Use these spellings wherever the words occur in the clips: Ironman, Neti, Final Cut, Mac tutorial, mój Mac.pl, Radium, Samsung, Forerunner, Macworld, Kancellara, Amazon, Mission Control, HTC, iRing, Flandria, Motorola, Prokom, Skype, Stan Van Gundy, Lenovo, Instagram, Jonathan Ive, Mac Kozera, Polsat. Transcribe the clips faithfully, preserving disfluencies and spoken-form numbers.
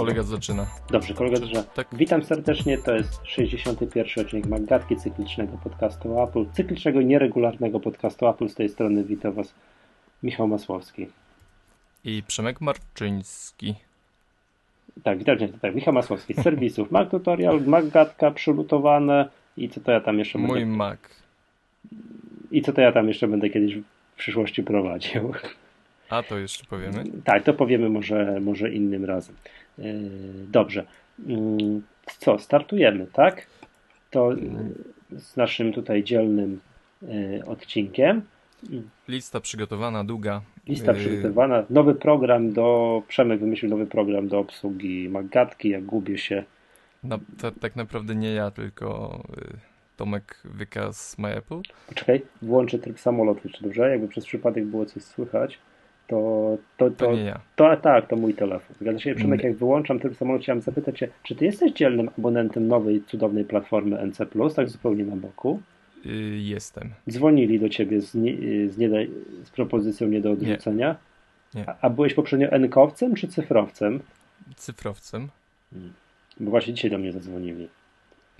Kolega zaczyna. Dobrze, kolega zaczyna. Tak. Witam serdecznie, to jest sześćdziesiąty pierwszy odcinek Magadki, cyklicznego podcastu Apple, cyklicznego, nieregularnego podcastu Apple. Z tej strony witam Was Michał Masłowski. I Przemek Marczyński. Tak, witam Cię, tak, Michał Masłowski z serwisów Mac tutorial, Magadka, przylutowane i co to ja tam jeszcze będę... Mój Mac. I co to ja tam jeszcze będę kiedyś w przyszłości prowadził. A to jeszcze powiemy? Tak, to powiemy może, może innym razem. Yy, dobrze. Yy, co, startujemy, tak? To yy, z naszym tutaj dzielnym yy, odcinkiem. Lista przygotowana, długa. Lista yy... przygotowana. Nowy program do... Przemek wymyślił nowy program do obsługi Magatki. Jak gubię się... No, to, tak naprawdę nie ja, tylko... Yy... Tomek Wyka z My Apple. Poczekaj, włączę tryb samolotniczy, dobrze? Jakby przez przypadek było coś słychać, to... To, to, to nie ja. To, tak, to mój telefon. Zgadza się, Przemek, jak wyłączam tryb samolotniczy, chciałem zapytać się, czy ty jesteś dzielnym abonentem nowej, cudownej platformy N C plus, tak zupełnie na boku? Yy, jestem. Dzwonili do ciebie z, nie, z, nie, z propozycją nie do odrzucenia? Nie. Nie. A, a byłeś poprzednio enkowcem czy cyfrowcem? Cyfrowcem. Hmm. Bo właśnie dzisiaj do mnie zadzwonili.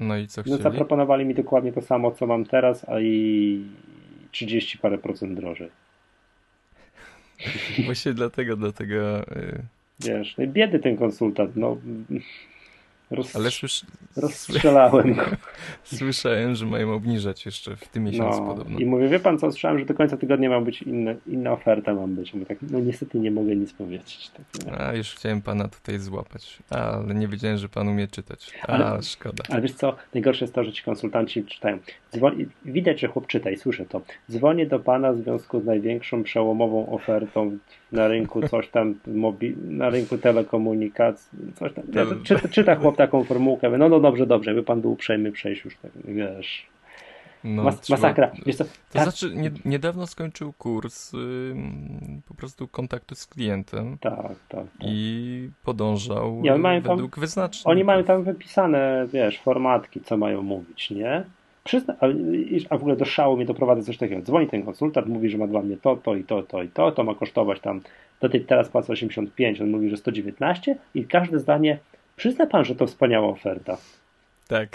No i co chcieli? No zaproponowali mi dokładnie to samo, co mam teraz, a i trzydzieści parę procent drożej. Właśnie dlatego, dlatego... Wiesz, biedy ten konsultant, no... Rozstr- Ale słysz... Rozstrzelałem go. Słyszałem, że mają obniżać jeszcze w tym miesiącu, no, podobno. I mówię, wie pan co, słyszałem, że do końca tygodnia ma być inne, inna oferta, mam być. Mówię tak, no niestety nie mogę nic powiedzieć. Tak, a już chciałem pana tutaj złapać, ale nie wiedziałem, że pan umie czytać. A, ale, szkoda. Ale wiesz co, najgorsze jest to, że ci konsultanci czytają. Dzwoni, widać, że chłop czyta i słyszę to. Dzwonię do pana w związku z największą przełomową ofertą na rynku, coś tam, mobi- na rynku telekomunikacji, coś tam. Ja, czyta, czyta chłop taką formułkę, no no dobrze, dobrze, by pan był uprzejmy przejść już, tak, wiesz, no, Mas- masakra. Wiesz co? To tak. Znaczy nie, niedawno skończył kurs yy, po prostu kontaktu z klientem, tak, tak, tak. I podążał ja, według tam, wyznacznika. Oni mają tam wypisane, wiesz, formatki, co mają mówić, nie? Przyzna- a, a w ogóle do szału mnie doprowadza coś takiego, dzwoni ten konsultant, mówi, że ma dla mnie to, to i to, to i to, to ma kosztować tam, do tej teraz płacę osiemdziesiąt pięć, on mówi, że sto dziewiętnaście i każde zdanie: przyzna pan, że to wspaniała oferta. Tak.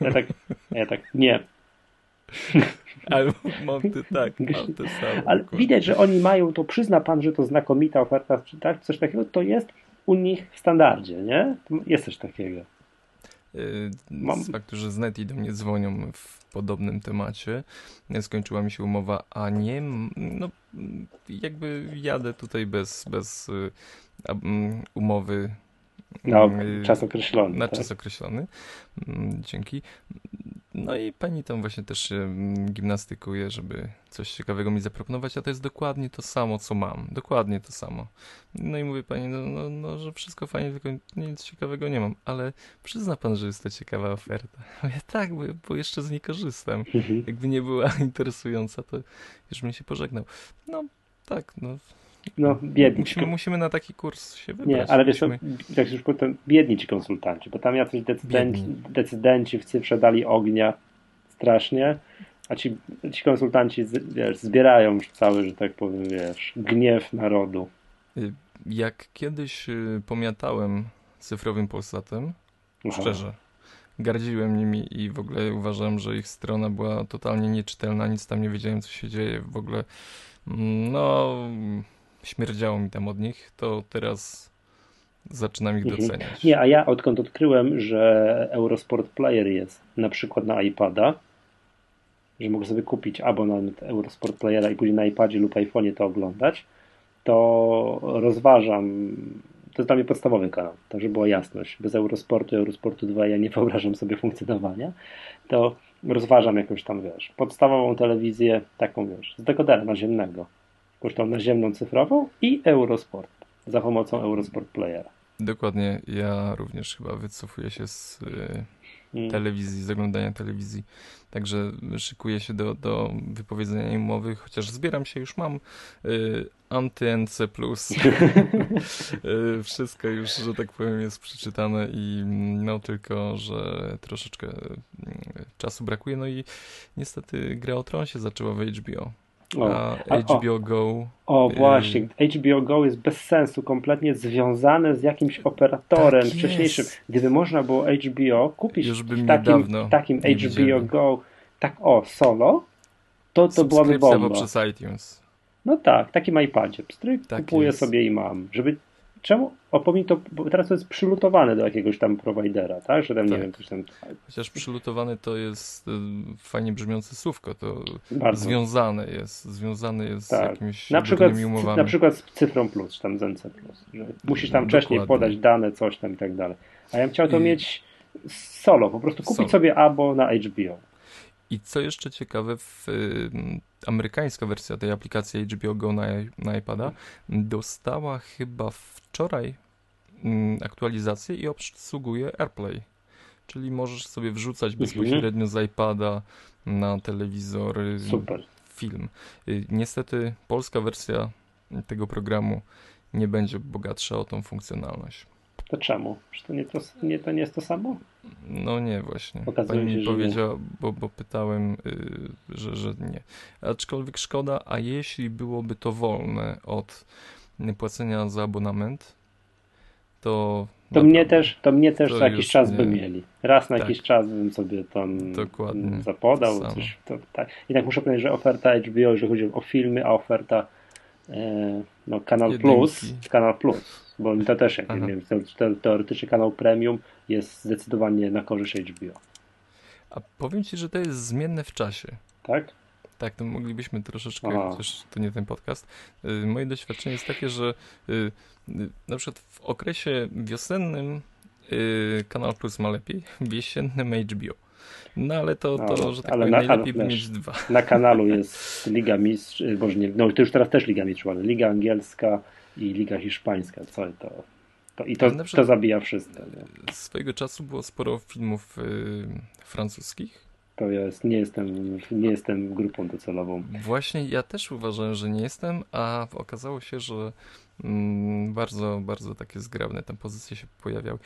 Ja tak, ja tak nie. Ale mam ty tak, mam to samo. Ale widać, że oni mają to, przyzna pan, że to znakomita oferta, czy tak, coś takiego, to jest u nich w standardzie, nie? Jest coś takiego. Yy, mam... Z faktu, że z Neti do mnie dzwonią w podobnym temacie, skończyła mi się umowa, a nie, no jakby jadę tutaj bez, bez um, umowy na czas określony. Na tak? czas określony. Dzięki. No i pani tam właśnie też się gimnastykuje, żeby coś ciekawego mi zaproponować, a to jest dokładnie to samo, co mam. Dokładnie to samo. No i mówię pani, no, no, no że wszystko fajnie, tylko nic ciekawego nie mam, ale przyzna pan, że jest to ciekawa oferta. Ja tak, bo jeszcze z niej korzystam. Jakby nie była interesująca, to już bym się pożegnał. No tak, no... No, biedni. Musimy, musimy na taki kurs się wybrać. Nie, ale wiesz co, tak już potem biedni ci konsultanci, bo tam jacyś decydenci, decydenci w cyfrze dali ognia strasznie, a ci, ci konsultanci, wiesz, zbierają już cały, że tak powiem, wiesz, gniew narodu. Jak kiedyś pomiatałem cyfrowym Polsatem, aha, szczerze, gardziłem nimi i w ogóle uważałem, że ich strona była totalnie nieczytelna, nic tam nie wiedziałem, co się dzieje, w ogóle no... śmierdziało mi tam od nich, to teraz zaczynam ich doceniać. Nie, a ja odkąd odkryłem, że Eurosport Player jest na przykład na iPada, że mogę sobie kupić abonament Eurosport Playera i później na iPadzie lub iPhone'ie to oglądać, to rozważam, to jest dla mnie podstawowy kanał, tak żeby była jasność, bez Eurosportu, Eurosportu dwa ja nie wyobrażam sobie funkcjonowania, to rozważam jakąś tam, wiesz, podstawową telewizję, taką, wiesz, z dekoderem naziemnego, kosztą naziemną cyfrową i Eurosport za pomocą Eurosport Playera. Dokładnie, ja również chyba wycofuję się z y, telewizji, z oglądania telewizji, także szykuję się do, do wypowiedzenia umowy, chociaż zbieram się, już mam y, anty-N C plus. y, wszystko już, że tak powiem, jest przeczytane i no tylko, że troszeczkę y, czasu brakuje, no i niestety Gra o Tron się zaczęła w H B O. O, H B O Go. O, o właśnie, H B O Go jest bez sensu, kompletnie związane z jakimś operatorem tak wcześniejszym. Jest. Gdyby można było H B O kupić już bym takim, takim H B O widzieli. Go, tak o, solo, to, to byłaby bomba. Przez iTunes. No tak, takim iPadzie. Pstryk, tak kupuję jest. sobie i mam. Żeby, czemu? Opomnij to, bo teraz to jest przylutowane do jakiegoś tam prowajdera, tak? Że tam, tak. Nie wiem, coś tam... Chociaż przylutowane to jest fajnie brzmiące słówko, to bardzo. Związane jest, związane jest tak. z jakimiś na przykład, umowami. Na przykład z cyfrą plus, czy tam z N C plus. Że musisz tam wcześniej Dokładnie. podać dane, coś tam i tak dalej. A ja bym chciał to I... mieć solo, po prostu kupić solo. sobie abo na H B O. I co jeszcze ciekawe, w, y, amerykańska wersja tej aplikacji H B O Go na, na iPada dostała chyba wczoraj y, aktualizację i obsługuje AirPlay. Czyli możesz sobie wrzucać bezpośrednio z iPada na telewizor y, film. Y, niestety polska wersja tego programu nie będzie bogatsza o tą funkcjonalność. To czemu? Czy to nie, to, nie, to nie jest to samo? No nie, właśnie. Okazuje Pani się, mi powiedziała, bo, bo pytałem, yy, że, że nie. Aczkolwiek szkoda, a jeśli byłoby to wolne od płacenia za abonament, to... To naprawdę, mnie też, to mnie też to za jakiś czas nie... by mieli. Raz na tak. jakiś czas bym sobie tam Dokładnie. zapodał. To coś, to, tak. I tak muszę powiedzieć, że oferta H B O, jeżeli chodzi o filmy, a oferta yy, no, Kanal Jedynki. Plus, Kanal Plus. Bo to też, jak wiem, teoretycznie kanał premium jest zdecydowanie na korzyść H B O. A powiem Ci, że to jest zmienne w czasie. Tak? Tak, to moglibyśmy troszeczkę, Aha. chociaż to nie ten podcast. Yy, moje doświadczenie jest takie, że yy, na przykład w okresie wiosennym yy, Kanal Plus ma lepiej, w jesiennym H B O. No ale to, to no, że tak ale powiem, na, najlepiej ale, mieć dwa. Na kanalu jest Liga Mistrzów, boże nie, no to już teraz też Liga Mistrzów, ale Liga Angielska, i Liga Hiszpańska, co to, to i to, to zabija wszystko. Nie? Swojego czasu było sporo filmów yy, francuskich. To ja jest, nie jestem, nie jestem grupą docelową. Właśnie ja też uważałem, że nie jestem, a okazało się, że mm, bardzo, bardzo takie zgrabne tam pozycje się pojawiały.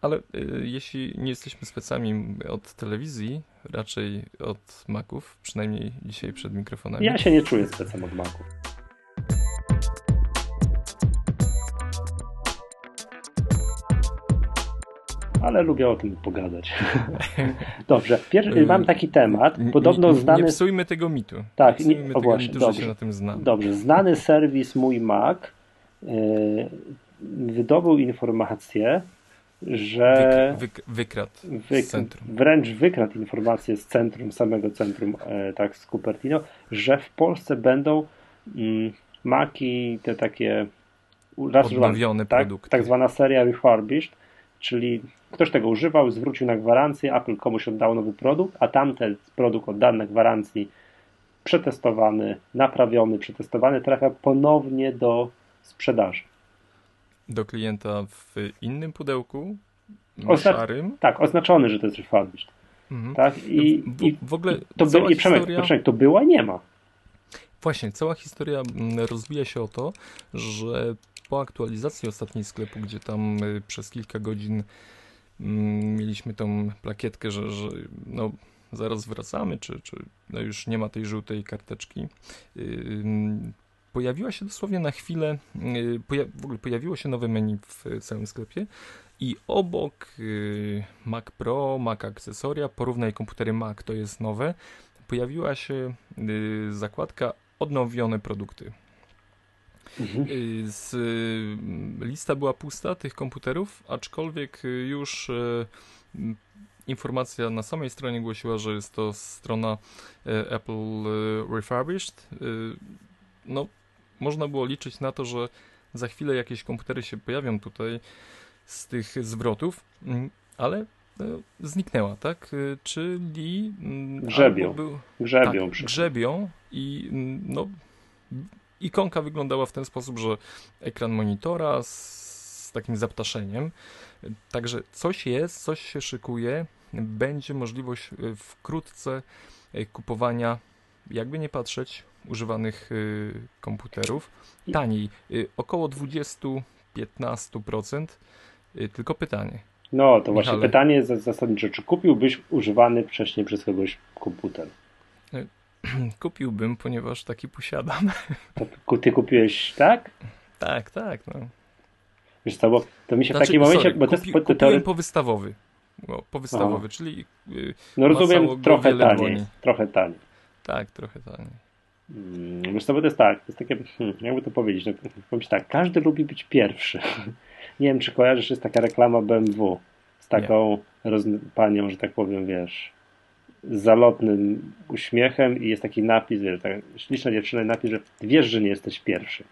Ale y, jeśli nie jesteśmy specami od telewizji, raczej od Maców, przynajmniej dzisiaj przed mikrofonami. Ja się nie czuję specem od Maców. Ale lubię o tym pogadać. Dobrze, Pier- mam taki temat. Podobno znany... Nie psujmy tego mitu. Tak, nie psujmy nie... O, tego właśnie, mitu, dobrze, że się na tym znam. Dobrze, znany serwis Mój Mac yy, wydobył informację, że... Wyk- wyk- wykradł wyk- z centrum. Wręcz wykradł informację z centrum, samego centrum, yy, tak, z Cupertino, że w Polsce będą yy, Maci te takie... Odnowione tak, produkty. Tak zwana seria refurbished, czyli ktoś tego używał, zwrócił na gwarancję, Apple komuś oddał nowy produkt, a tamten produkt oddany na gwarancji, przetestowany, naprawiony, przetestowany, trafia ponownie do sprzedaży. Do klienta w innym pudełku, Oznac- szarym. Tak, oznaczony, że to jest refurbished. Mhm. Tak? I, w, i, w ogóle to by, i Przemek, historia... Przemek, to była, nie ma. Właśnie, cała historia rozwija się o to, że po aktualizacji ostatniej sklepu, gdzie tam przez kilka godzin mieliśmy tą plakietkę, że, że no, zaraz wracamy, czy, czy no już nie ma tej żółtej karteczki, pojawiła się dosłownie na chwilę, poja- w ogóle pojawiło się nowe menu w całym sklepie i obok Mac Pro, Mac akcesoria, porównaj komputery Mac, to jest nowe, pojawiła się zakładka odnowione produkty. Mhm. Z, lista była pusta tych komputerów, aczkolwiek już e, informacja na samej stronie głosiła, że jest to strona e, Apple Refurbished. E, no, można było liczyć na to, że za chwilę jakieś komputery się pojawią tutaj z tych zwrotów, ale e, zniknęła, tak? E, czyli... Grzebią. Był, grzebią. Tak, grzebią i no... Ikonka wyglądała w ten sposób, że ekran monitora z, z takim zaptaszeniem. Także coś jest, coś się szykuje. Będzie możliwość wkrótce kupowania, jakby nie patrzeć, używanych komputerów taniej. Około dwadzieścia do piętnastu procent. Tylko pytanie. No to właśnie Michale. Pytanie jest zasadnicze. Czy kupiłbyś używany wcześniej przez kogoś komputer? Kupiłbym, ponieważ taki posiadam. To ty kupiłeś, tak? Tak, tak. No. Wiesz co, bo to mi się znaczy, w takim momencie... Sorry, bo to kupi, jest, to, to... powystawowy. No, powystawowy, aha. Czyli... Yy, no rozumiem, trochę taniej. Trochę taniej. Tak, trochę taniej. Hmm, wiesz co, bo to jest tak, to jest takie, hmm, jakby to powiedzieć, no, powiem tak, każdy lubi być pierwszy. Nie wiem, czy kojarzysz, jest taka reklama B M W z taką roz... panią, że tak powiem, wiesz... z zalotnym uśmiechem i jest taki napis, wiesz, tak, śliczna dziewczyna i napis, że wiesz, że nie jesteś pierwszy.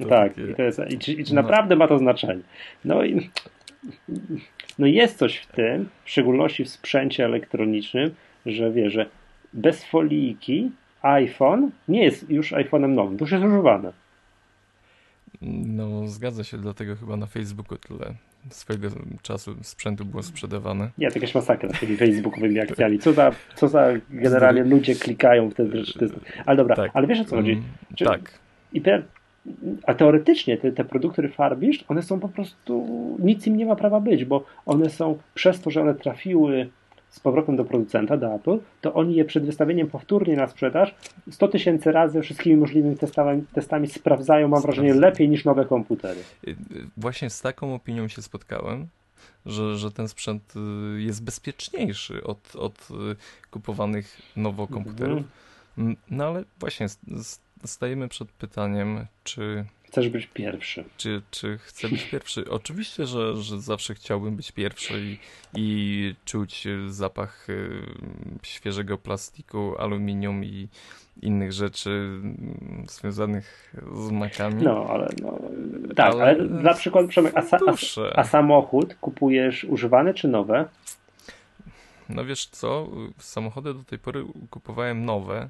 I tak, takie... i, to jest, i, czy, i czy naprawdę ma to znaczenie? No i no jest coś w tym, w szczególności w sprzęcie elektronicznym, że wiesz, że bez folijki iPhone nie jest już iPhone'em nowym, już jest używany. No zgadza się, dlatego chyba na Facebooku tyle swojego czasu sprzętu było sprzedawane. Nie, to jakaś masakra z tymi facebookowymi akcjami. Co za, co za generalnie ludzie klikają w te rzeczy. Ale dobra, tak. Ale wiesz o co chodzi? Czy, tak. I te, a teoretycznie te, te produkty, które farbisz, one są po prostu, nic im nie ma prawa być, bo one są, przez to, że one trafiły z powrotem do producenta, do Apple, to oni je przed wystawieniem powtórnie na sprzedaż sto tysięcy razy wszystkimi możliwymi testami, testami sprawdzają, mam wrażenie, lepiej niż nowe komputery. Właśnie z taką opinią się spotkałem, że, że ten sprzęt jest bezpieczniejszy od, od kupowanych nowo komputerów. Mhm. No ale właśnie stajemy przed pytaniem, czy... Chcesz być pierwszy. Czy, czy chcę być pierwszy? Oczywiście, że, że zawsze chciałbym być pierwszy i, i czuć zapach świeżego plastiku, aluminium i innych rzeczy związanych z makami. No, ale... No, tak, ale, ale na przykład, Przemek, a, a, a samochód kupujesz używany czy nowe? No wiesz co, samochody do tej pory kupowałem nowe.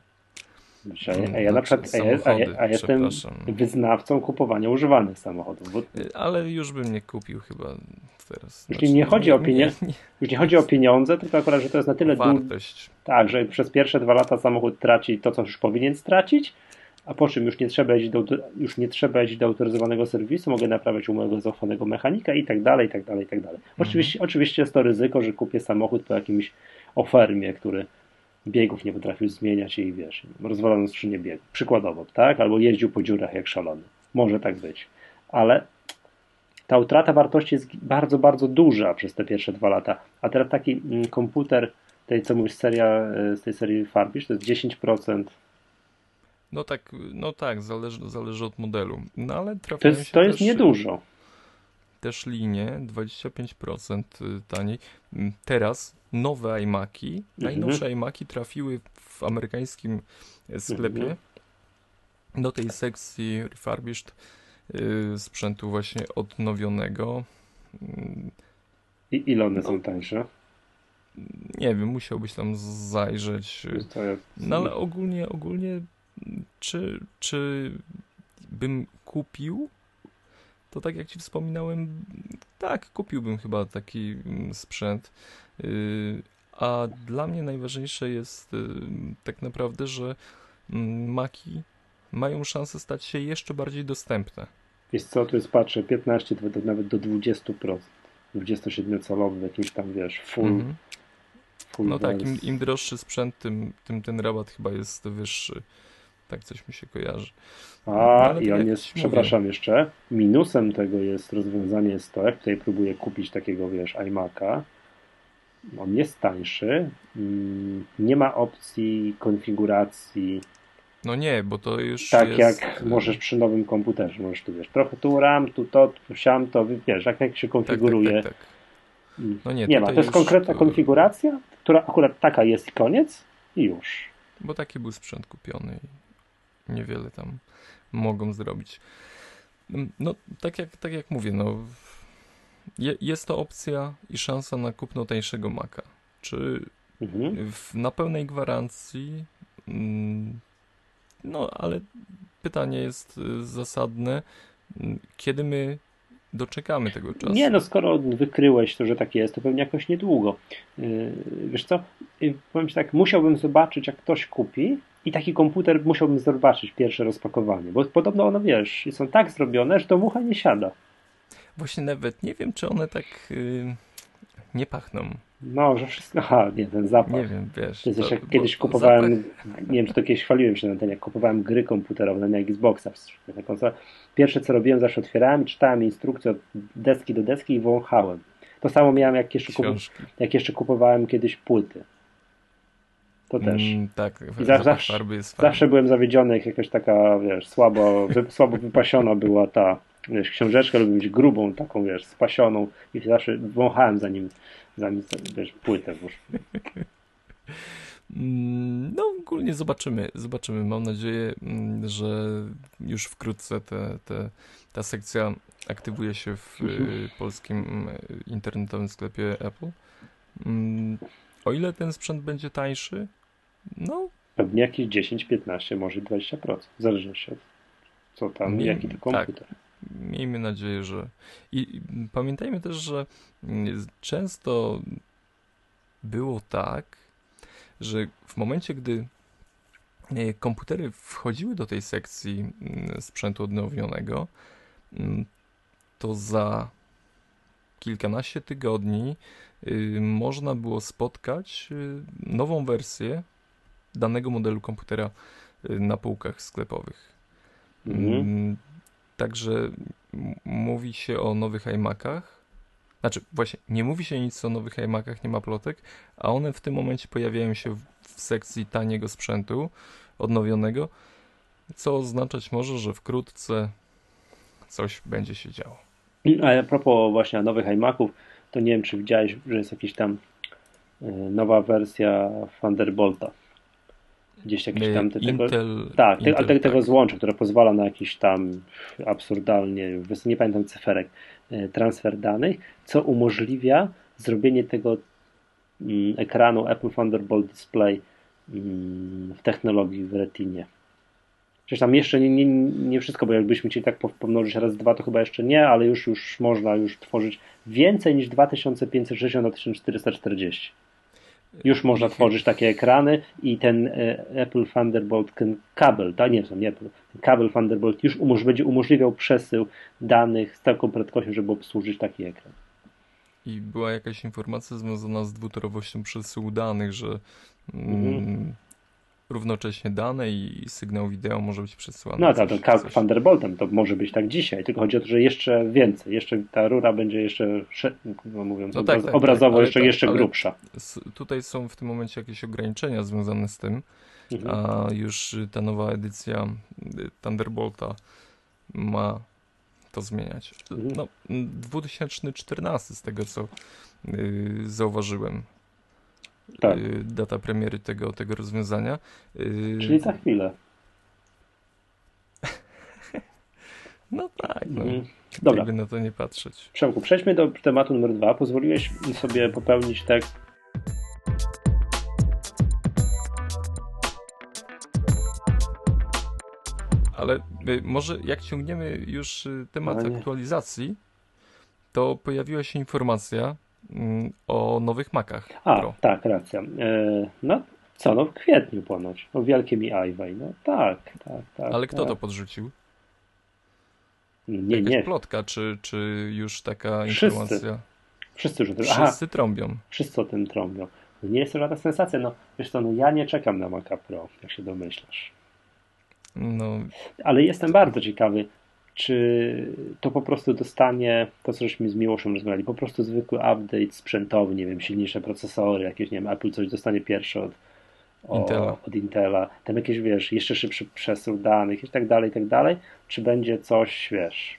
A ja na przykład a ja, a ja, a ja jestem wyznawcą kupowania używanych samochodów. Bo... Ale już bym nie kupił chyba teraz. Już znaczy, nie, no, chodzi o pieniądze, nie, już nie chodzi o pieniądze, tylko akurat, że to jest na tyle wartość. Du... Tak, że przez pierwsze dwa lata samochód traci to, co już powinien stracić, a po czym już nie trzeba iść do, już nie trzeba iść do autoryzowanego serwisu, mogę naprawiać u mojego zaufanego mechanika i tak dalej, i tak dalej, i tak dalej. Oczywiście, mhm. oczywiście jest to ryzyko, że kupię samochód po jakimś ofermie, który biegów nie potrafił zmieniać i wiesz, rozwaloną skrzynię biegów, przykładowo, tak? Albo jeździł po dziurach jak szalony. Może tak być. Ale ta utrata wartości jest bardzo, bardzo duża przez te pierwsze dwa lata. A teraz taki komputer, tej co mówisz, seria, z tej serii farbisz, to jest dziesięć procent. No tak, no tak, zależy, zależy od modelu. No ale to jest, to jest też... niedużo. Też linie dwadzieścia pięć procent taniej. Teraz nowe iMaki, najnowsze mm-hmm. iMaki trafiły w amerykańskim sklepie mm-hmm. do tej sekcji refurbished yy, sprzętu właśnie odnowionego. Yy. I ile one są tańsze? Nie wiem, musiałbyś tam zajrzeć. No ale ogólnie, ogólnie czy, czy bym kupił? To tak jak ci wspominałem, tak, kupiłbym chyba taki sprzęt, a dla mnie najważniejsze jest tak naprawdę, że Maci mają szansę stać się jeszcze bardziej dostępne. Wiesz co, tu jest, patrzę, piętnaście do, nawet do dwadzieścia procent, dwudziestosiedmiocalowy, jakimś tam, wiesz, full. Mhm. full no tak, im, im droższy sprzęt, tym, tym ten rabat chyba jest wyższy. Tak coś mi się kojarzy. A, no, i on jest, przepraszam mówię. jeszcze, minusem tego jest, rozwiązanie jest to, jak tutaj próbuję kupić takiego, wiesz, iMac'a, on jest tańszy, nie ma opcji konfiguracji. No nie, bo to już tak jest... jak możesz przy nowym komputerze, możesz tu, wiesz, trochę tu RAM, tu to, tu siam, to, wiesz, jak, jak się konfiguruje. Tak, tak, tak, tak. No nie, nie ma, to jest konkretna to... konfiguracja, która akurat taka jest i koniec i już. Bo taki był sprzęt kupiony. Niewiele tam mogą zrobić. No, tak jak, tak jak mówię, no, je, jest to opcja i szansa na kupno tańszego Maca. Czy mhm. w, na pełnej gwarancji, no, ale pytanie jest zasadne, kiedy my doczekamy tego czasu? Nie, no, skoro wykryłeś to, że tak jest, to pewnie jakoś niedługo. Yy, wiesz co, yy, powiem ci tak, musiałbym zobaczyć, jak ktoś kupi. I taki komputer musiałbym zobaczyć pierwsze rozpakowanie, bo podobno one, wiesz, są tak zrobione, że to mucha nie siada. Właśnie nawet nie wiem, czy one tak yy, nie pachną. No, że wszystko, aha, nie, ten zapach. Nie wiem, wiesz. To, jak bo, kiedyś kupowałem, zapach. Nie wiem, czy to kiedyś chwaliłem się na ten, jak kupowałem gry komputerowe na Xboxa. Pierwsze, co robiłem, zawsze otwierałem, czytałem instrukcję od deski do deski i wąchałem. To samo miałem, jak jeszcze, kup, jak jeszcze kupowałem kiedyś płyty. To też. Mm, tak, I za, zawsze, farby jest fajny. Zawsze byłem zawiedziony, jak jakaś taka, wiesz, słabo, wy, słabo wypasiona była ta, wiesz, książeczka, lubię mieć grubą taką, wiesz, spasioną i zawsze wąchałem za nim, zanim, wiesz, płytę. No, ogólnie zobaczymy, zobaczymy. Mam nadzieję, że już wkrótce te, te, ta sekcja aktywuje się w mhm. polskim internetowym sklepie Apple. O ile ten sprzęt będzie tańszy? No. Pewnie jakieś dziesięć, piętnaście, może dwadzieścia procent, w zależności od co tam, Miejmy, jaki to komputer. Tak. Miejmy nadzieję, że... I pamiętajmy też, że często było tak, że w momencie, gdy komputery wchodziły do tej sekcji sprzętu odnowionego, to za kilkanaście tygodni można było spotkać nową wersję danego modelu komputera na półkach sklepowych. Mhm. Także mówi się o nowych iMacach. Znaczy właśnie, nie mówi się nic o nowych iMacach, nie ma plotek, a one w tym momencie pojawiają się w, w sekcji taniego sprzętu odnowionego, co oznaczać może, że wkrótce coś będzie się działo. A propos właśnie nowych iMaców, to nie wiem, czy widziałeś, że jest jakaś tam nowa wersja Thunderbolta. Gdzieś jakiś tam te, Intel, tego, tak, Intel, te, te, tak. tego złącza, które pozwala na jakiś tam absurdalnie, nie pamiętam cyferek, transfer danych, co umożliwia zrobienie tego mm, ekranu Apple Thunderbolt Display mm, w technologii w Retinie. Przecież tam jeszcze nie, nie, nie wszystko, bo jakbyśmy chcieli tak pomnożyć raz, dwa, to chyba jeszcze nie, ale już, już można już tworzyć więcej niż dwa tysiące pięćset sześćdziesiąt na tysiąc czterysta czterdzieści. Już można tworzyć takie ekrany i ten Apple Thunderbolt kabel, tak? nie, nie Apple, kabel Thunderbolt już umoż, będzie umożliwiał przesył danych z taką prędkością, żeby obsłużyć taki ekran. I była jakaś informacja związana z dwutorowością przesyłu danych, że mm, mm. równocześnie dane i sygnał wideo może być przesyłany. No tak, kabel Thunderboltem to może być tak dzisiaj, tylko chodzi o to, że jeszcze więcej, jeszcze ta rura będzie jeszcze, no mówiąc no tak, obraz, tak, obrazowo, tak, jeszcze, tak, jeszcze grubsza. Tutaj są w tym momencie jakieś ograniczenia związane z tym, mhm. a już ta nowa edycja Thunderbolta ma to zmieniać. Mhm. No, dwa tysiące czternasty z tego, co yy, zauważyłem. Tak. Data premiery tego, tego rozwiązania. Czyli za chwilę. No tak. No. Dobra. Jakby na to nie patrzeć. Przemku, przejdźmy do tematu numer dwa. Pozwoliłeś sobie popełnić tak. Ale może jak ciągniemy już temat aktualizacji, to pojawiła się informacja o nowych Macach. A, Pro. Tak, racja. Yy, no co, no w kwietniu ponoć. O wielkim iWay. No tak, tak, tak. Ale kto tak. to podrzucił? Nie, Jakaś nie. plotka, czy, czy już taka Wszyscy. informacja? Wszyscy już o tym. Wszyscy Aha, trąbią. Wszyscy o tym trąbią. Nie jest to żadna sensacja. No wiesz co, no ja nie czekam na Maca Pro, jak się domyślasz. No. Ale jestem bardzo ciekawy, czy to po prostu dostanie, to co żeśmy z Miłoszem rozmawiali, po prostu zwykły update sprzętowy, nie wiem, silniejsze procesory, jakieś, nie wiem, Apple coś dostanie pierwsze od, o, Intela. od Intela, tam jakieś, wiesz, jeszcze szybszy przesył danych i tak dalej, i tak dalej, czy będzie coś, wiesz...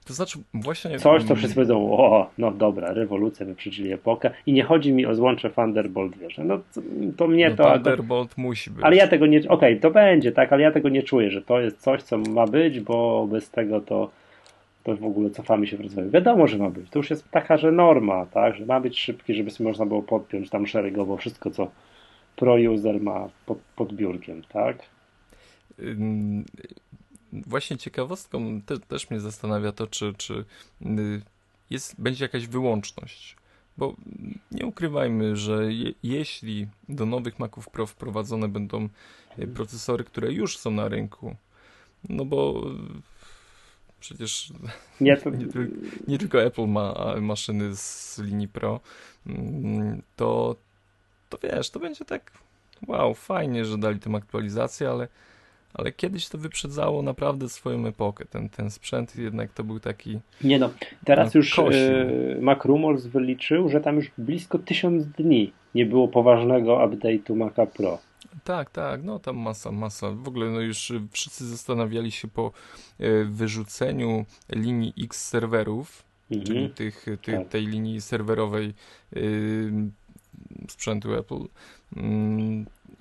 To znaczy właśnie... Coś, co wszyscy powiedzą, o, no dobra, rewolucja, wyprzedzili epokę i nie chodzi mi o złącze Thunderbolt, wiesz, no to, to mnie no to... Thunderbolt to, musi być. Ale ja tego nie... Okej, okay, to będzie, tak, ale ja tego nie czuję, że to jest coś, co ma być, bo bez tego to, to w ogóle cofamy się w rozwoju. Wiadomo, że ma być, to już jest taka, że norma, tak, że ma być szybki, żeby sobie można było podpiąć tam szeregowo wszystko, co pro-user ma pod, pod biurkiem, tak? Ym... Właśnie ciekawostką te, też mnie zastanawia to, czy, czy jest, będzie jakaś wyłączność, bo nie ukrywajmy, że je, jeśli do nowych Maców Pro wprowadzone będą procesory, które już są na rynku, no bo Przecież nie, to... nie, tylko, nie tylko Apple ma maszyny z linii Pro, to, to wiesz, to będzie tak wow, fajnie, że dali tym aktualizację, ale, ale kiedyś to wyprzedzało naprawdę swoją epokę. Ten, ten sprzęt jednak to był taki... Nie no, teraz no, już yy, Mac Rumors wyliczył, że tam już blisko tysiąc dni nie było poważnego update'u Maca Pro. Tak, tak, no tam masa, masa. W ogóle no już wszyscy zastanawiali się po y, wyrzuceniu linii X serwerów, mm-hmm. czyli tych, ty, tak. tej linii serwerowej y, sprzętu Apple. Y,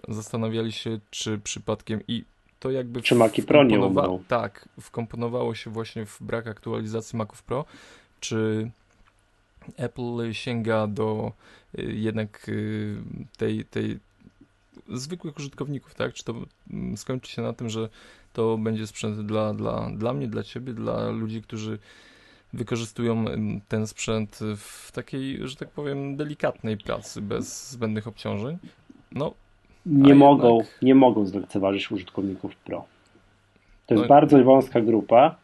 zastanawiali się, czy przypadkiem i to jakby... Czy Maci Pro nie umrą? Tak, wkomponowało się właśnie w brak aktualizacji Maców Pro, czy... Apple sięga do y, jednak y, tej, tej zwykłych użytkowników, tak? Czy to skończy się na tym, że to będzie sprzęt dla, dla, dla mnie, dla ciebie, dla ludzi, którzy wykorzystują ten sprzęt w takiej, że tak powiem, delikatnej pracy, bez zbędnych obciążeń? No, nie, mogą, jednak... nie mogą zlekceważyć użytkowników Pro. To jest no... bardzo wąska grupa.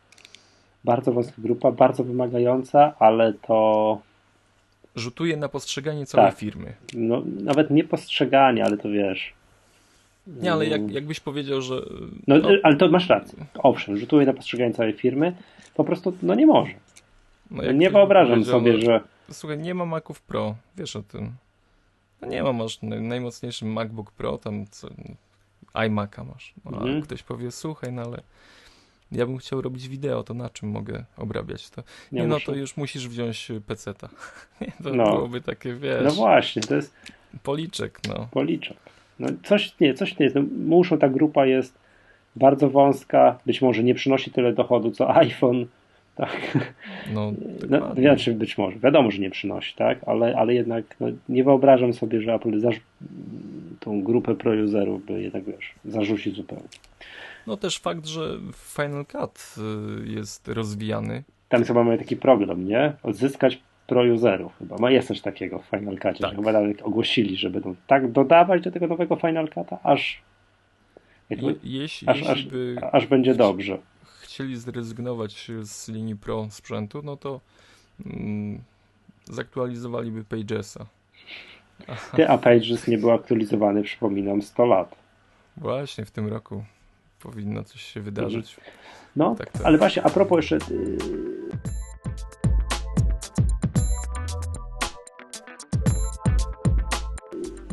Bardzo wąska grupa, bardzo wymagająca, ale to... Rzutuje na postrzeganie całej tak. firmy. No, nawet nie postrzeganie, ale to wiesz... Nie, ale jak, jakbyś powiedział, że... No, no, ale to masz rację. Owszem, rzutuje na postrzeganie całej firmy. Po prostu, no nie może. No, jak nie wyobrażam sobie, no, że... Słuchaj, nie ma Maców Pro, wiesz o tym. No nie ma, masz najmocniejszy MacBook Pro, tam co... iMac'a masz. No, mhm. Ktoś powie, słuchaj, no ale... Ja bym chciał robić wideo, to na czym mogę obrabiać to? Nie, nie no to już musisz wziąć peceta. To no. byłoby takie, wiesz... No właśnie, to jest... Policzek, no. Policzek. No coś nie, coś nie jest. No, muszą, ta grupa jest bardzo wąska, być może nie przynosi tyle dochodu, co iPhone. Tak. No, no znaczy być może, wiadomo, że nie przynosi, tak? Ale, ale jednak no, nie wyobrażam sobie, że Apple zarzu- tą grupę pro-userów by jednak, wiesz, zarzuci zupełnie. No też fakt, że Final Cut jest rozwijany. Tam chyba mamy taki program, nie? Odzyskać pro-userów chyba. Ma jest coś takiego w Final Cutie. Tak. Chyba nawet ogłosili, że będą tak dodawać do tego nowego Final Cuta, aż, Je, jeśli, aż, jeśli by aż, aż będzie dobrze. Chcieli zrezygnować z linii pro sprzętu, no to mm, zaktualizowaliby Pages'a. Ty, a Pages nie był aktualizowany, przypominam, sto lat. Właśnie w tym roku. Powinno coś się wydarzyć. No, tak, tak. Ale właśnie, a propos jeszcze...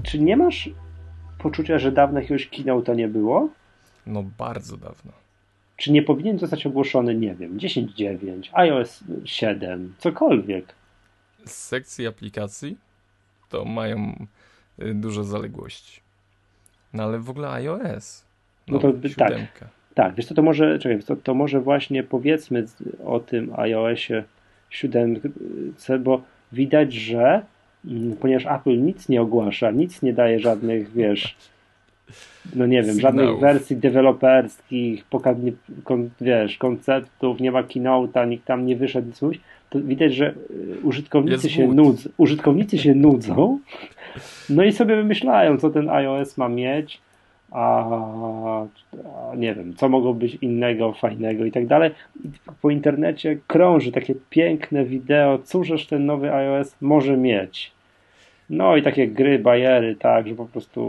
Czy nie masz poczucia, że dawno jakiegoś keynote'a nie było? No bardzo dawno. Czy nie powinien zostać ogłoszony, nie wiem, dziesięć dziewięć, iOS siedem, cokolwiek? Z sekcji aplikacji to mają duże zaległości. No ale w ogóle iOS... No, no to tak, tak, wiesz co, to może, czekaj, to, to może właśnie powiedzmy o tym iOSie siedem, bo widać, że ponieważ Apple nic nie ogłasza, nic nie daje żadnych, wiesz, no nie wiem, sygnałów. Żadnych wersji deweloperskich, pokaznie, kon, wiesz, konceptów, nie ma keynote'a, nikt tam nie wyszedł, nic mówić, to widać, że użytkownicy się, nudz, użytkownicy się nudzą, no i sobie wymyślają, co ten iOS ma mieć, A, a nie wiem, co mogło być innego, fajnego i tak dalej. Po internecie krąży takie piękne wideo, cóż ten nowy iOS może mieć. No i takie gry, bajery, tak, że po prostu,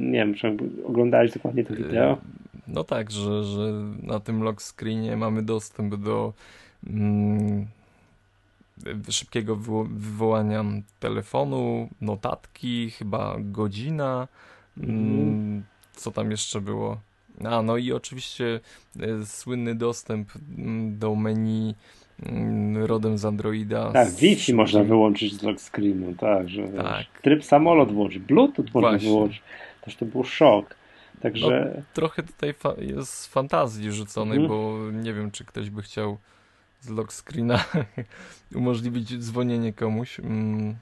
nie wiem, czy oglądałeś dokładnie to wideo? No tak, że, że na tym lock screenie mamy dostęp do mm, szybkiego wywo- wywołania telefonu, notatki, chyba godzina, mm. Mm, co tam jeszcze było? A, no i oczywiście e, słynny dostęp do menu m, rodem z Androida. Tak, z... Wi-Fi można wyłączyć z lock screenu, tak, że tak. Wiesz, tryb samolot włączy, Bluetooth można Właśnie. Wyłączyć. Też to był szok. Także... No, trochę tutaj fa- jest fantazji rzuconej, mhm. bo nie wiem, czy ktoś by chciał z lock screena umożliwić dzwonienie komuś. Mm.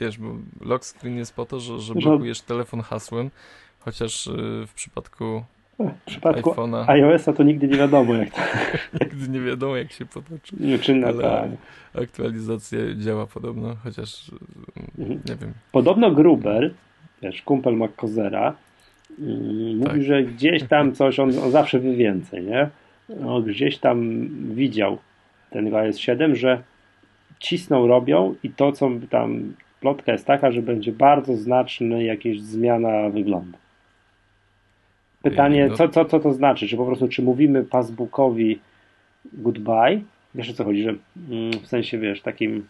Wiesz, bo lock screen jest po to, że, że blokujesz telefon hasłem, chociaż w przypadku, w przypadku iPhone'a... iOS-a to nigdy nie wiadomo, jak to... nigdy nie wiadomo, jak się potoczy. Nieczyna, ale tak. Aktualizacja działa podobno, chociaż mhm. nie wiem. Podobno Gruber, wiesz, kumpel Mac Kozera, yy, tak. mówi, że gdzieś tam coś, on, on zawsze wie więcej, nie? no, gdzieś tam widział ten iOS siedem, że cisną, robią i to, co tam, plotka jest taka, że będzie bardzo znaczna jakaś zmiana wyglądu. Pytanie, co, co, co to znaczy? Czy po prostu, czy mówimy Facebookowi goodbye? Wiesz, o co chodzi, że w sensie, wiesz, takim,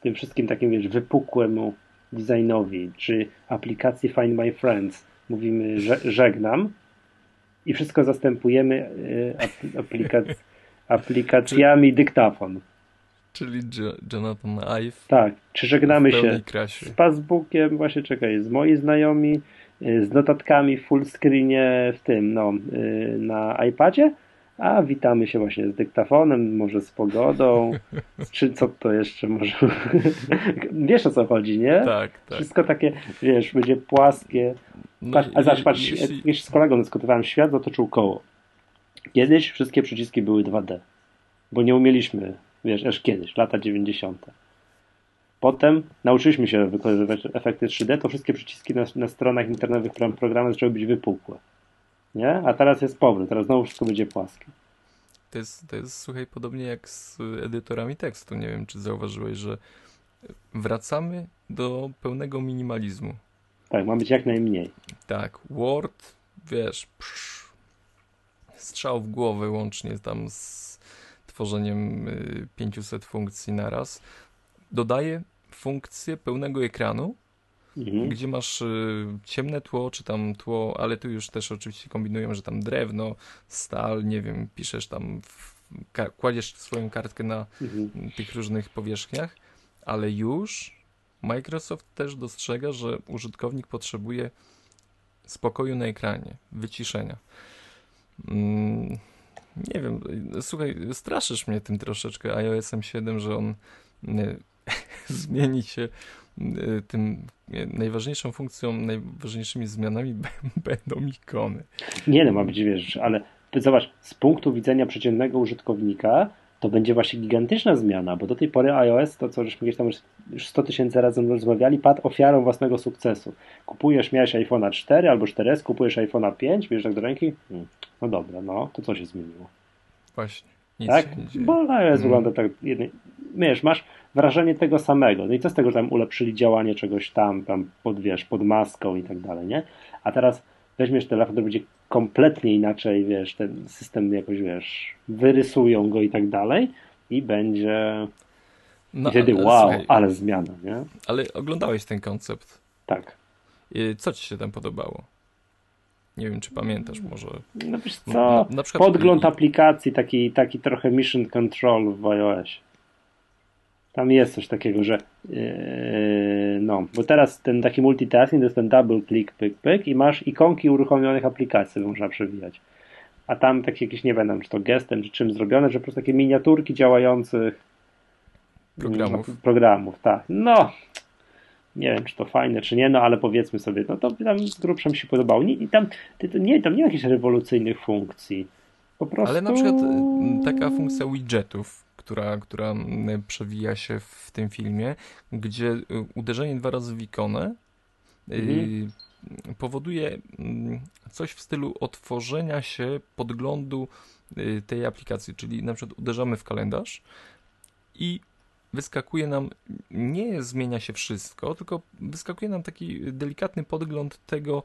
tym wszystkim takim, wiesz, wypukłemu designowi, czy aplikacji Find My Friends mówimy że, żegnam i wszystko zastępujemy aplikac- aplikacjami dyktafon. Czyli Jonathan Ive. Tak, czy żegnamy się krasie. z Facebookiem, właśnie czekaj, z moi znajomi, z notatkami w full screenie w tym, no, na iPadzie, a witamy się właśnie z dyktafonem, może z pogodą, czy co to jeszcze może... Wiesz, o co chodzi, nie? Tak, tak. Wszystko takie, wiesz, będzie płaskie. Patrz, no, a zobacz, patrz, jeśli... jeszcze z kolegą dyskutowałem, świat zatoczył koło. Kiedyś wszystkie przyciski były dwa D, bo nie umieliśmy, wiesz, aż kiedyś, lata dziewięćdziesiąte. Potem nauczyliśmy się wykorzystywać efekty trzy D, to wszystkie przyciski na, na stronach internetowych programów zaczęły być wypukłe. Nie? A teraz jest powrót, teraz znowu wszystko będzie płaskie. To jest, to jest, słuchaj, podobnie jak z edytorami tekstu. Nie wiem, czy zauważyłeś, że wracamy do pełnego minimalizmu. Tak, ma być jak najmniej. Tak, Word, wiesz, psz, strzał w głowę łącznie tam z tworzeniem pięciuset funkcji naraz. Dodaję funkcję pełnego ekranu, mhm. gdzie masz y, ciemne tło, czy tam tło, ale tu już też oczywiście kombinują, że tam drewno, stal, nie wiem, piszesz tam, w, ka- kładziesz swoją kartkę na mhm. tych różnych powierzchniach, ale już Microsoft też dostrzega, że użytkownik potrzebuje spokoju na ekranie, wyciszenia. Mm, nie wiem, słuchaj, straszysz mnie tym troszeczkę iOS siedem, że on zmieni się tym najważniejszą funkcją, najważniejszymi zmianami będą ikony. Nie no, ma być, wiesz, ale zobacz, z punktu widzenia przeciętnego użytkownika to będzie właśnie gigantyczna zmiana, bo do tej pory iOS, to co żeśmy gdzieś tam już sto tysięcy razy rozmawiali, padł ofiarą własnego sukcesu. Kupujesz, miałeś iPhone'a cztery albo cztery S, kupujesz iPhone'a pięć, bierzesz tak do ręki, no dobra, no, to co się zmieniło? Właśnie. Nic, tak? Bo iOS hmm. wygląda tak, jednej, wiesz, masz wrażenie tego samego. No i co z tego, że tam ulepszyli działanie czegoś tam, tam pod, wiesz, pod maską i tak dalej, nie? A teraz weźmiesz telefon, to będzie kompletnie inaczej, wiesz, ten system jakoś, wiesz, wyrysują go i tak dalej i będzie no, i wtedy ale, wow, słuchaj, ale zmiana, nie? Ale oglądałeś ten koncept. Tak. I co ci się tam podobało? Nie wiem, czy pamiętasz może. No wiesz co, na, na przykład... podgląd aplikacji, taki, taki trochę mission control w iOS. Tam jest coś takiego, że yy, no, bo teraz ten taki multitasking to jest ten double click, pyk, pyk i masz ikonki uruchomionych aplikacji, można przewijać. A tam takie jakieś, nie wiem, czy to gestem, czy czym zrobione, że po prostu takie miniaturki działających programów. Yy, programów, tak. No... Nie wiem, czy to fajne, czy nie, no ale powiedzmy sobie, no to tam grubsza mi się podobało. Nie, i tam, ty, to nie, tam nie ma jakichś rewolucyjnych funkcji. Po prostu... Ale na przykład taka funkcja widgetów, która, która przewija się w tym filmie, gdzie uderzenie dwa razy w ikonę mhm. y, powoduje coś w stylu otworzenia się podglądu tej aplikacji, czyli na przykład uderzamy w kalendarz i wyskakuje nam, nie zmienia się wszystko, tylko wyskakuje nam taki delikatny podgląd tego,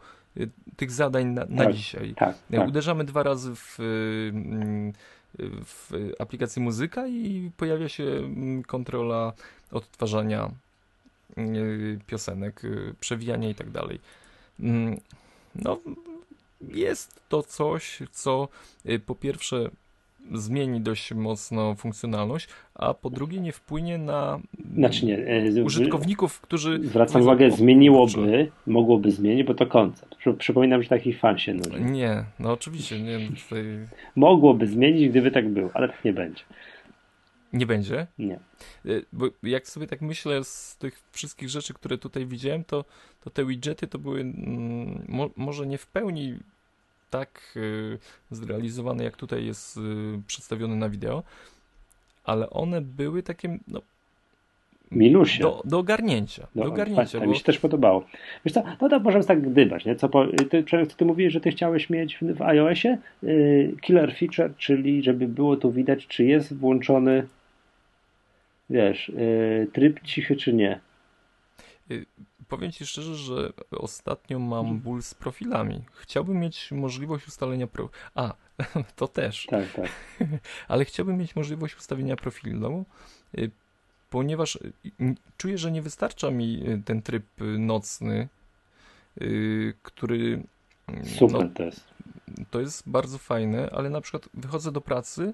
tych zadań na, na tak, dzisiaj. Tak, tak. Uderzamy dwa razy w, w aplikację muzyka i pojawia się kontrola odtwarzania piosenek, przewijania i tak dalej. No, jest to coś, co po pierwsze zmieni dość mocno funkcjonalność, a po drugie nie wpłynie na znaczy nie, e, użytkowników, którzy... Zwracam uwagę, o, zmieniłoby, dobrze. mogłoby zmienić, bo to koncept. Przypominam, że taki fan się nudzi. Nie, no oczywiście. Nie, tutaj... Mogłoby zmienić, gdyby tak było, ale tak nie będzie. Nie będzie? Nie. Bo jak sobie tak myślę z tych wszystkich rzeczy, które tutaj widziałem, to, to te widgety to były mm, mo- może nie w pełni tak y, zrealizowane, jak tutaj jest y, przedstawione na wideo, ale one były takie, no, minusie. Do, do ogarnięcia. Do, do ogarnięcia. Bo... mi się też podobało. Wiesz co, no to możemy tak gdybać, nie? Co po, ty, Przemek, ty mówiłeś, że ty chciałeś mieć w, w iOSie yy, killer feature, czyli żeby było tu widać, czy jest włączony, wiesz, yy, tryb cichy, czy nie. Yy, powiem ci szczerze, że ostatnio mam ból z profilami. Chciałbym mieć możliwość ustalenia pro... A, to też. Tak, tak. Ale chciałbym mieć możliwość ustawienia profilu, yy, ponieważ czuję, że nie wystarcza mi ten tryb nocny, yy, który... Super no, to jest. To jest bardzo fajne, ale na przykład wychodzę do pracy,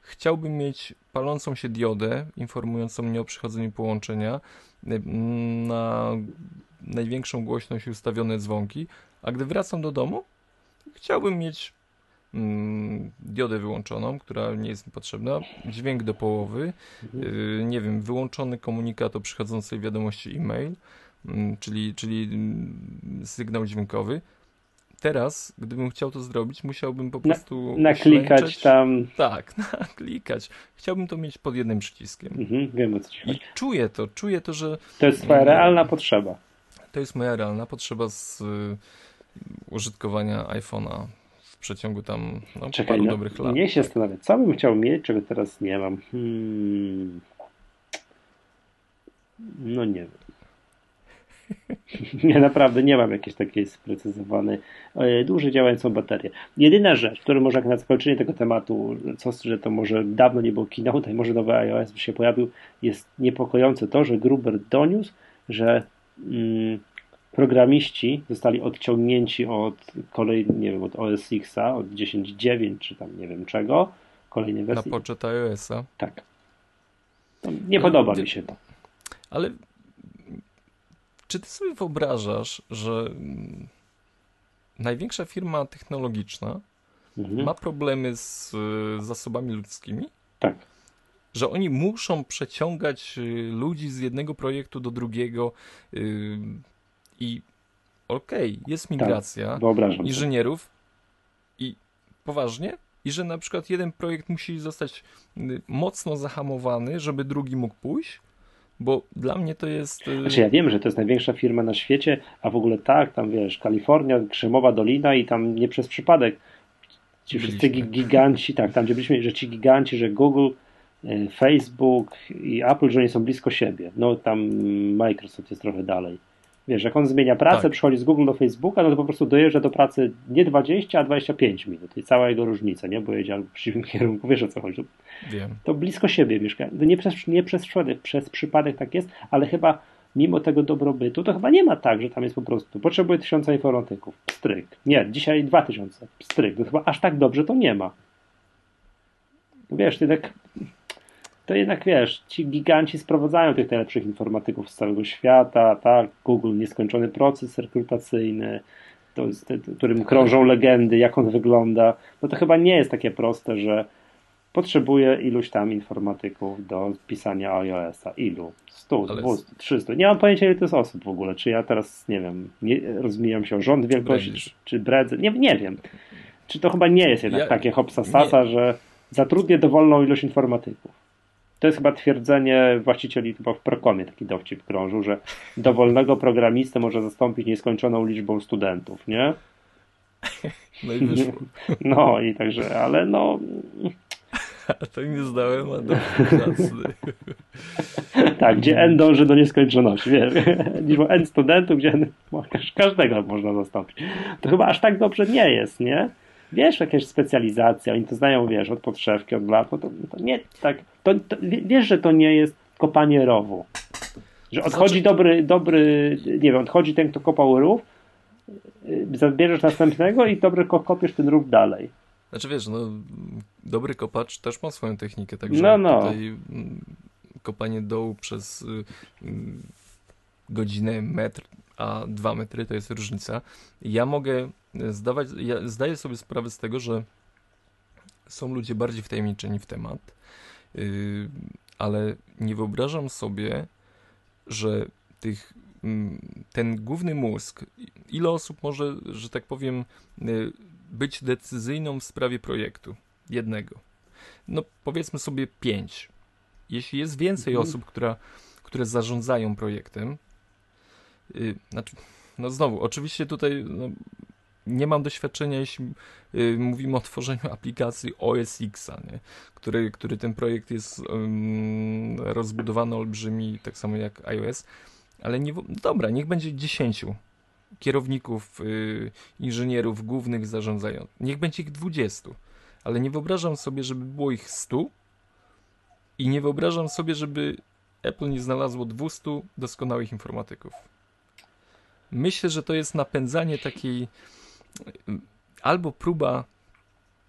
chciałbym mieć palącą się diodę informującą mnie o przychodzeniu połączenia, yy, na największą głośność ustawione dzwonki, a gdy wracam do domu, chciałbym mieć diodę wyłączoną, która nie jest mi potrzebna, dźwięk do połowy, mhm. nie wiem, wyłączony komunikat o przychodzącej wiadomości e-mail, czyli, czyli sygnał dźwiękowy. Teraz, gdybym chciał to zrobić, musiałbym po prostu... Na, naklikać ślęczeć. Tam... Tak, naklikać. Chciałbym to mieć pod jednym przyciskiem. Mhm, wiem, o co ci chodzi. I czuję to, czuję to, że... To jest twoja realna potrzeba. To jest moja realna potrzeba z użytkowania iPhone'a. W przeciągu tam no, Czekaj, paru no, dobrych lat. Nie się zastanawiam, co bym chciał mieć, czego teraz nie mam. Hmm. No nie wiem. Ja naprawdę nie mam jakiejś takiej sprecyzowanej. Dłużej działającą baterię. Jedyna rzecz, którą może jak na zakończenie tego tematu, co że to może dawno nie było keynote i może nowy iOS by się pojawił, jest niepokojące to, że Gruber doniósł, że mm, programiści zostali odciągnięci od kolej, nie wiem, od O S X-a, od dziesięć dziewięć czy tam nie wiem czego, kolejnej wersji. Na poczet iOS-a. Tak. No, nie no, podoba ty... mi się to. Ale czy ty sobie wyobrażasz, że największa firma technologiczna mhm. ma problemy z zasobami ludzkimi? Tak. Że oni muszą przeciągać ludzi z jednego projektu do drugiego, yy... I okej, okay, jest migracja tak, inżynierów to. I poważnie, i że na przykład jeden projekt musi zostać mocno zahamowany, żeby drugi mógł pójść, bo dla mnie to jest... Znaczy ja wiem, że to jest największa firma na świecie, a w ogóle tak, tam wiesz, Kalifornia, Krzemowa Dolina i tam nie przez przypadek ci wszyscy giganci, tak, tam gdzie byliśmy, że ci giganci, że Google, Facebook i Apple, że oni są blisko siebie, no tam Microsoft jest trochę dalej. Wiesz, jak on zmienia pracę, tak. Przychodzi z Google do Facebooka, no to po prostu dojeżdża do pracy nie dwadzieścia, a dwadzieścia pięć minut i cała jego różnica, nie? Bo jedzie albo w przeciwnym kierunku, wiesz o co chodzi. Wiem. To blisko siebie mieszka. Nie przez, nie przez przypadek, przez przypadek tak jest, ale chyba mimo tego dobrobytu, to chyba nie ma tak, że tam jest po prostu potrzebuje tysiąca informatyków, pstryk. Nie, dzisiaj dwa tysiące, pstryk. No chyba aż tak dobrze to nie ma. Wiesz, jednak... To jednak, wiesz, ci giganci sprowadzają tych najlepszych informatyków z całego świata, tak, Google, nieskończony proces rekrutacyjny, to jest, te, którym krążą legendy, jak on wygląda, no to chyba nie jest takie proste, że potrzebuje iluś tam informatyków do pisania iOS-a, ilu? sto, dwieście, trzysta, nie mam pojęcia, ile to jest osób w ogóle, czy ja teraz, nie wiem, nie, rozmijam się o rząd wielkości, Brędzisz. czy, czy bredzę, nie, nie wiem, czy to chyba nie jest jednak ja, takie hopsa sasa, że zatrudnię dowolną ilość informatyków. To jest chyba twierdzenie właścicieli, chyba w Prokomie taki dowcip krążył, że dowolnego programistę może zastąpić nieskończoną liczbą studentów, nie? No i wyszło. No i także, ale no... A to nie zdałem, a do Tak, gdzie N dąży do nieskończoności, wiesz, liczbą N studentów, gdzie N... każdego można zastąpić. To chyba aż tak dobrze nie jest, nie? Wiesz, jakaś specjalizacja, oni to znają, wiesz, od podszewki, od lat, to, to nie tak, to, to, wiesz, że to nie jest kopanie rowu, że odchodzi dobry, dobry, nie wiem, odchodzi ten, kto kopał rów, zabierzesz następnego i dobry kopiesz ten rów dalej. Znaczy wiesz, no, dobry kopacz też ma swoją technikę, także no, no. Tutaj kopanie dołu przez godzinę, metr, a dwa metry to jest różnica. Ja mogę zdawać, ja zdaję sobie sprawę z tego, że są ludzie bardziej wtajemniczeni w temat, yy, ale nie wyobrażam sobie, że tych, yy, ten główny mózg, ile osób może, że tak powiem, yy, być decyzyjną w sprawie projektu jednego. No powiedzmy sobie pięć. Jeśli jest więcej mhm. osób, która które zarządzają projektem. Znaczy, no znowu, oczywiście tutaj no, nie mam doświadczenia, jeśli y, mówimy o tworzeniu aplikacji O S X, nie? Który, który ten projekt jest ym, rozbudowany, olbrzymi, tak samo jak iOS, ale nie, dobra, niech będzie dziesięciu kierowników, y, inżynierów głównych zarządzających, niech będzie ich dwudziestu, ale nie wyobrażam sobie, żeby było ich stu i nie wyobrażam sobie, żeby Apple nie znalazło dwustu doskonałych informatyków. Myślę, że to jest napędzanie takiej albo próba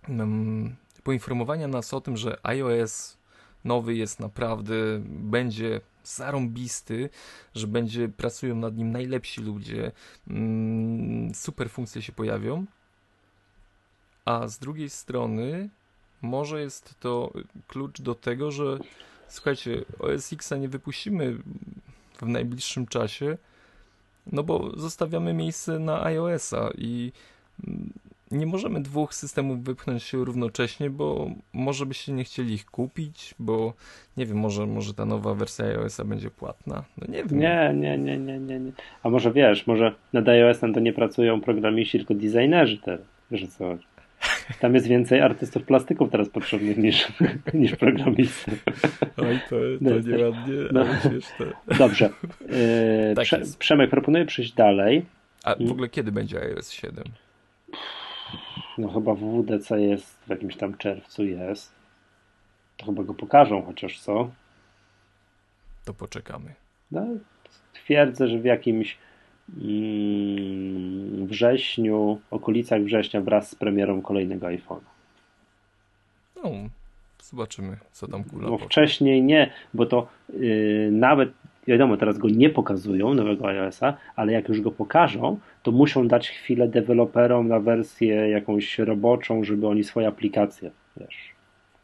um, poinformowania nas o tym, że iOS nowy jest naprawdę, będzie zarąbisty, że będzie, pracują nad nim najlepsi ludzie, um, super funkcje się pojawią, a z drugiej strony może jest to klucz do tego, że słuchajcie, O S X-a nie wypuścimy w najbliższym czasie, no bo zostawiamy miejsce na iOS-a i nie możemy dwóch systemów wypchnąć się równocześnie, bo może byście nie chcieli ich kupić, bo nie wiem, może, może ta nowa wersja iOS-a będzie płatna, no nie wiem. Nie, nie, nie, nie, nie, nie. A może wiesz, może nad iOS-em to nie pracują programiści, tylko designerzy teraz, wiesz o co chodzi. Tam jest więcej artystów plastyków teraz potrzebnych niż, niż programistów. Oj, to, to nieładnie, no. Ale przecież to... Dobrze. Yy, tak Prze- Przemek, proponuję przejść dalej. A w ogóle kiedy będzie iOS siedem? No chyba w W D C jest, w jakimś tam czerwcu jest. To chyba go pokażą chociaż, co? To poczekamy. No, twierdzę, że w jakimś w wrześniu, okolicach września, wraz z premierą kolejnego iPhone'a. No, zobaczymy, co tam kula. No wcześniej nie, bo to yy, nawet, wiadomo, teraz go nie pokazują, nowego iOS-a, ale jak już go pokażą, to muszą dać chwilę deweloperom na wersję jakąś roboczą, żeby oni swoje aplikacje, wiesz,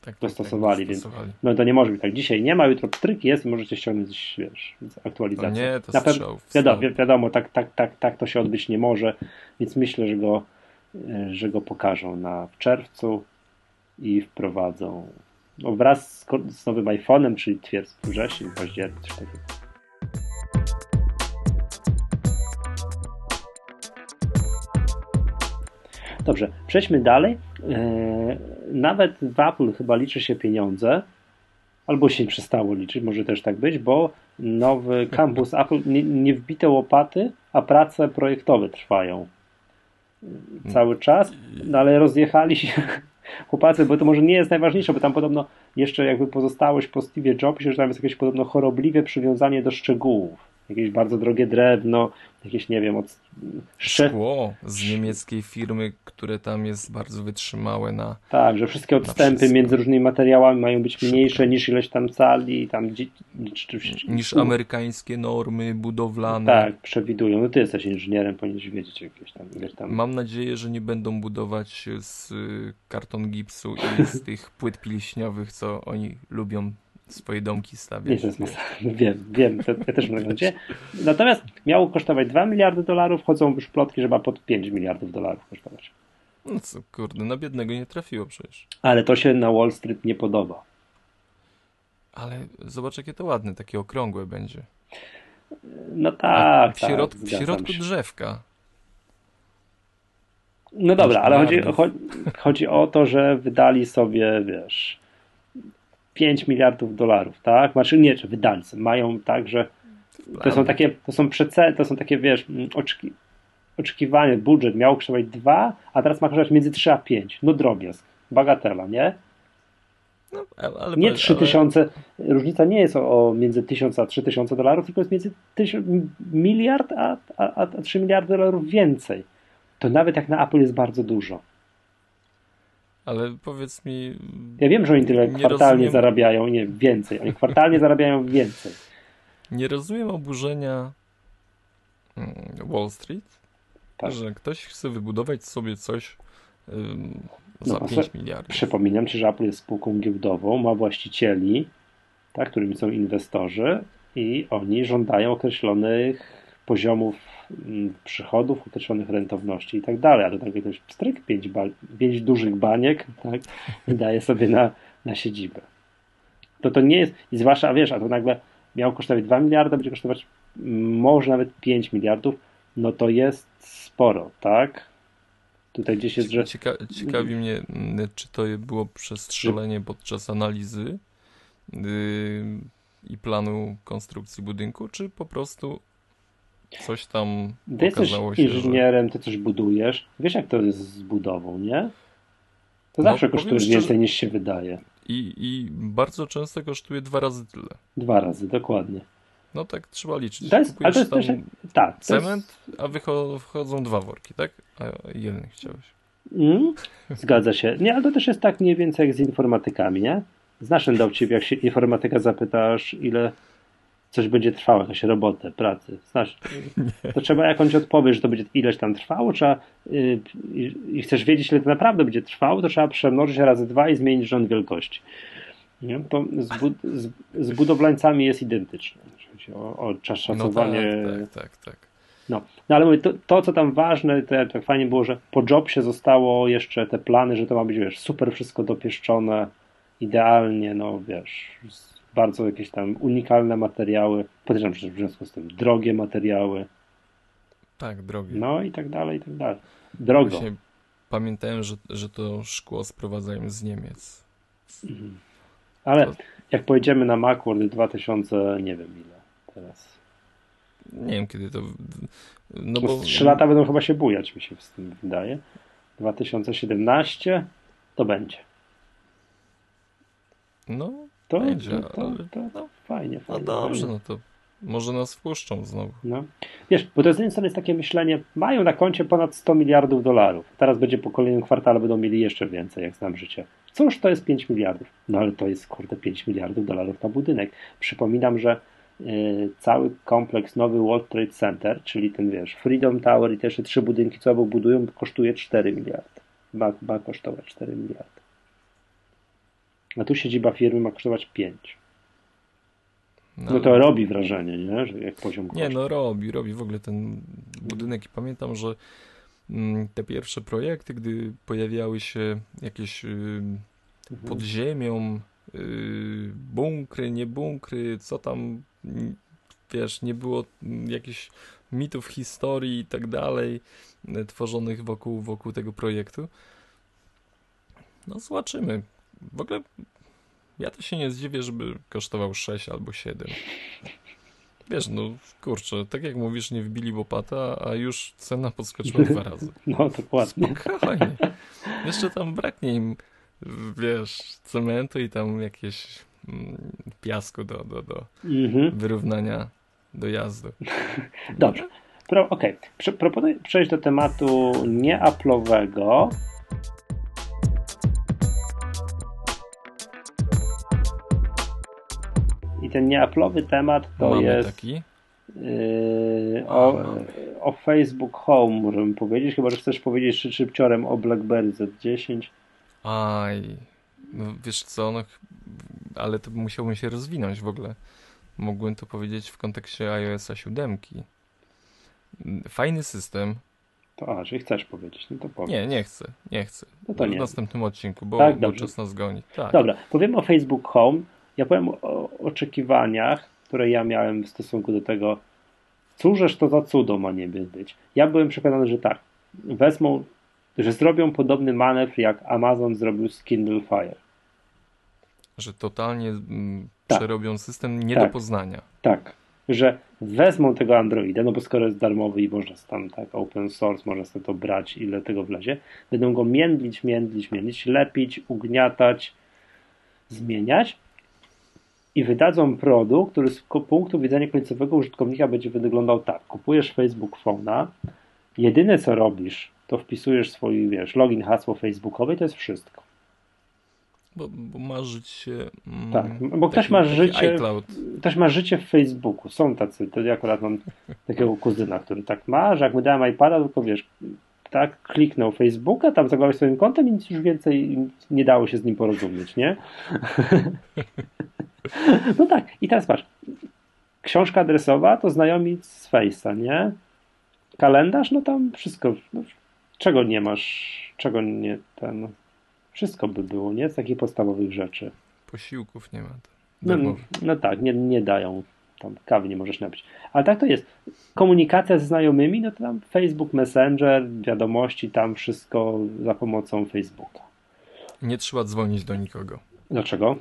tak, dostosowali, tak, tak, więc no to nie może być tak, dzisiaj nie ma, jutro pstryk jest i możecie ściągnąć, wiesz, aktualizację. To nie, to na pewno, wiadomo, wiadomo tak, tak, tak, tak to się odbyć nie może, więc myślę, że go, że go pokażą na w czerwcu i wprowadzą no, wraz z, z nowym iPhone'em, czyli twierdzę wrzesień, październik, coś takiego. Dobrze, przejdźmy dalej. Nawet w Apple chyba liczy się pieniądze, albo się przestało liczyć, może też tak być, bo nowy kampus Apple, nie, nie wbite łopaty, a prace projektowe trwają cały czas, no ale rozjechali się chłopacy, bo to może nie jest najważniejsze, bo tam podobno jeszcze jakby pozostałość po Steve Jobsie, że tam jest jakieś podobno chorobliwe przywiązanie do szczegółów. Jakieś bardzo drogie drewno, jakieś, nie wiem, od... szkło z niemieckiej firmy, które tam jest bardzo wytrzymałe na... Tak, że wszystkie odstępy między różnymi materiałami mają być szybko. Mniejsze niż ileś tam cali, tam... Niż amerykańskie normy budowlane. Tak, przewidują. No ty jesteś inżynierem, powinieneś wiedzieć jakieś tam, wiesz, tam... Mam nadzieję, że nie będą budować z karton gipsu i z tych płyt pilśniowych, co oni lubią swoje domki stawiać. Nie, wiem, wiem, to, ja też mam nadzieję. Natomiast miało kosztować dwa miliardy dolarów, chodzą już plotki, że ma pod pięć miliardów dolarów kosztować. No co, kurde, na biednego nie trafiło przecież. Ale to się na Wall Street nie podoba. Ale zobacz, jakie to ładne, takie okrągłe będzie. No tak, w tak. Środ- w środku drzewka. No dobra, ale chodzi, chodzi, chodzi o to, że wydali sobie, wiesz... pięć miliardów dolarów, tak? Znaczy nie, czy wydali, mają tak, że to są takie, to są przece, to są takie, wiesz, oczeki, oczekiwanie, budżet miał kosztować dwa, a teraz ma kosztować między trzy a pięć. No drobiazg, bagatela, nie? No, ale, nie trzy tysiące, ale... różnica nie jest o, o między tysiąc a trzy tysiące dolarów, tylko jest między tysiąc, miliard a, a, a trzy miliardy dolarów więcej. To nawet jak na Apple jest bardzo dużo. Ale powiedz mi... Ja wiem, że oni tyle kwartalnie rozumiem... zarabiają, nie, więcej. Oni kwartalnie zarabiają więcej. Nie rozumiem oburzenia Wall Street, tak, że ktoś chce wybudować sobie coś um, za no, pięć miliardów. Przypominam Ci, że Apple jest spółką giełdową, ma właścicieli, tak, którymi są inwestorzy i oni żądają określonych poziomów przychodów, określonych rentowności i tak dalej, ale tak jakoś pstryk, pięć, ba- pięć dużych baniek, tak, daje sobie na, na siedzibę. To to nie jest, i zwłaszcza, a wiesz, a to nagle miał kosztować dwa miliardy, będzie kosztować może nawet pięć miliardów, no to jest sporo, tak? Tutaj gdzieś jest, że... Cieka ciekawi mnie, czy to było przestrzelenie podczas analizy yy, i planu konstrukcji budynku, czy po prostu coś tam ty okazało się, inżynierem, że... Ty coś budujesz, wiesz jak to jest z budową, nie? To zawsze no, kosztuje więcej szczerze... niż się wydaje. I, I bardzo często kosztuje dwa razy tyle. Dwa razy, dokładnie. No tak trzeba liczyć. To jest, kupujesz to jest tam też, tak, to cement, jest... a wychodzą dwa worki, tak? A jeden chciałeś. Mm, zgadza się. Nie, ale to też jest tak mniej więcej jak z informatykami, nie? Znasz ten dowcip, jak się informatyka zapytasz, ile coś będzie trwało, jakaś robotę, pracy. Znasz, to trzeba jakąś odpowiedź, że to będzie ileś tam trwało, trzeba yy, i, i chcesz wiedzieć, ile to naprawdę będzie trwało, to trzeba przemnożyć razy dwa i zmienić rząd wielkości. Nie? To z, bu z, z budowlańcami jest identyczne. O, o czasowanie. No tak, tak, tak, tak. No. No ale mówię, to, to co tam ważne, to tak fajnie było, że po Jobsie zostało jeszcze te plany, że to ma być, wiesz, super wszystko dopieszczone, idealnie, no wiesz, bardzo jakieś tam unikalne materiały, podejrzewam, że w związku z tym drogie materiały. Tak, drogie. No i tak dalej, i tak dalej. Drogo. Właśnie pamiętałem, że, że to szkło sprowadzają z Niemiec. Mhm. Ale to... jak pojedziemy na Macworld dwa tysiące, nie wiem ile. Teraz. Nie wiem kiedy to. No bo... Trzy lata będą chyba się bujać, mi się z tym wydaje. dwa tysiące siedemnaście to będzie. No, to będzie. No, to, to, to, to no, fajnie, fajnie. No dobrze, fajnie. No to może nas wpuszczą znowu. No. Wiesz, bo to z jednej strony jest takie myślenie, mają na koncie ponad sto miliardów dolarów. Teraz będzie po kolejnym kwartale, będą mieli jeszcze więcej, jak znam życie. Cóż, to jest pięć miliardów. No ale to jest, kurde, pięć miliardów dolarów na budynek. Przypominam, że cały kompleks nowy World Trade Center, czyli ten, wiesz, Freedom Tower i też te trzy budynki, co obok budują, kosztuje cztery miliardy. Ma, ma kosztować cztery miliardy. A tu siedziba firmy ma kosztować pięć. No, no to robi wrażenie, nie? Że jak poziom kosztów. Nie, no robi, robi w ogóle ten budynek. I pamiętam, że te pierwsze projekty, gdy pojawiały się jakieś pod ziemią bunkry, nie bunkry, co tam, wiesz, nie było jakichś mitów, historii i tak dalej tworzonych wokół, wokół tego projektu. No zobaczymy. W ogóle ja to się nie zdziwię, żeby kosztował sześć albo siedem. Wiesz, no kurczę, tak jak mówisz, nie wbili łopata, a już cena podskoczyła dwa razy. No dokładnie. Spokojnie. Jeszcze tam braknie im, wiesz, cementu i tam jakieś piasku do, do, do mm-hmm. wyrównania dojazdu. Dobrze. Pro, Okej. Okay. Prze, proponuję przejść do tematu nieaplowego. I ten nieaplowy temat to Mamy jest... taki? Yy, o, o Facebook Home możemy powiedzieć, chyba że chcesz powiedzieć szybciorem o BlackBerry zet dziesięć. Aj, no wiesz co, no, ale to musiałbym się rozwinąć w ogóle. Mogłem to powiedzieć w kontekście iOS siedem. Fajny system. To a, czyli chcesz powiedzieć, no to powiem. Nie, nie chcę, nie chcę. No to w nie. następnym odcinku, bo, tak, bo czas nas goni. Tak. Dobra, powiemy o Facebook Home. Ja powiem o oczekiwaniach, które ja miałem w stosunku do tego, cóżeż to za cudo ma niebie być. Ja byłem przekonany, że tak, wezmą, że zrobią podobny manewr, jak Amazon zrobił z Kindle Fire. Że totalnie mm, tak. przerobią system nie tak. do poznania. Tak, że wezmą tego Androida, no bo skoro jest darmowy i można tam tak open source, można sobie to brać, ile tego wlezie, będą go międlić, międlić, międlić, lepić, ugniatać, zmieniać i wydadzą produkt, który z punktu widzenia końcowego użytkownika będzie wyglądał tak. Kupujesz Facebook Phone'a, jedyne co robisz, to wpisujesz swój, wiesz, login, hasło facebookowe i to jest wszystko. Bo, bo ma życie... Mm, tak, bo ktoś, taki, ma życie, ktoś ma życie w Facebooku. Są tacy, to ja akurat mam takiego kuzyna, który tak ma, że jak mu dałem iPada, tylko wiesz, tak, kliknął Facebooka, tam zagrałeś swoim kontem i nic już więcej nie dało się z nim porozumieć, nie? No tak, i teraz patrz. Książka adresowa to znajomi z Face'a, nie? Kalendarz, no tam wszystko... No, czego nie masz, czego nie ten... Wszystko by było, nie? Z takich podstawowych rzeczy. Posiłków nie ma. No, no tak, nie, nie dają. tam kawy nie możesz napić. Ale tak to jest. Komunikacja ze znajomymi, no to tam Facebook Messenger, wiadomości, tam wszystko za pomocą Facebooka. Nie trzeba dzwonić do nikogo. Dlaczego?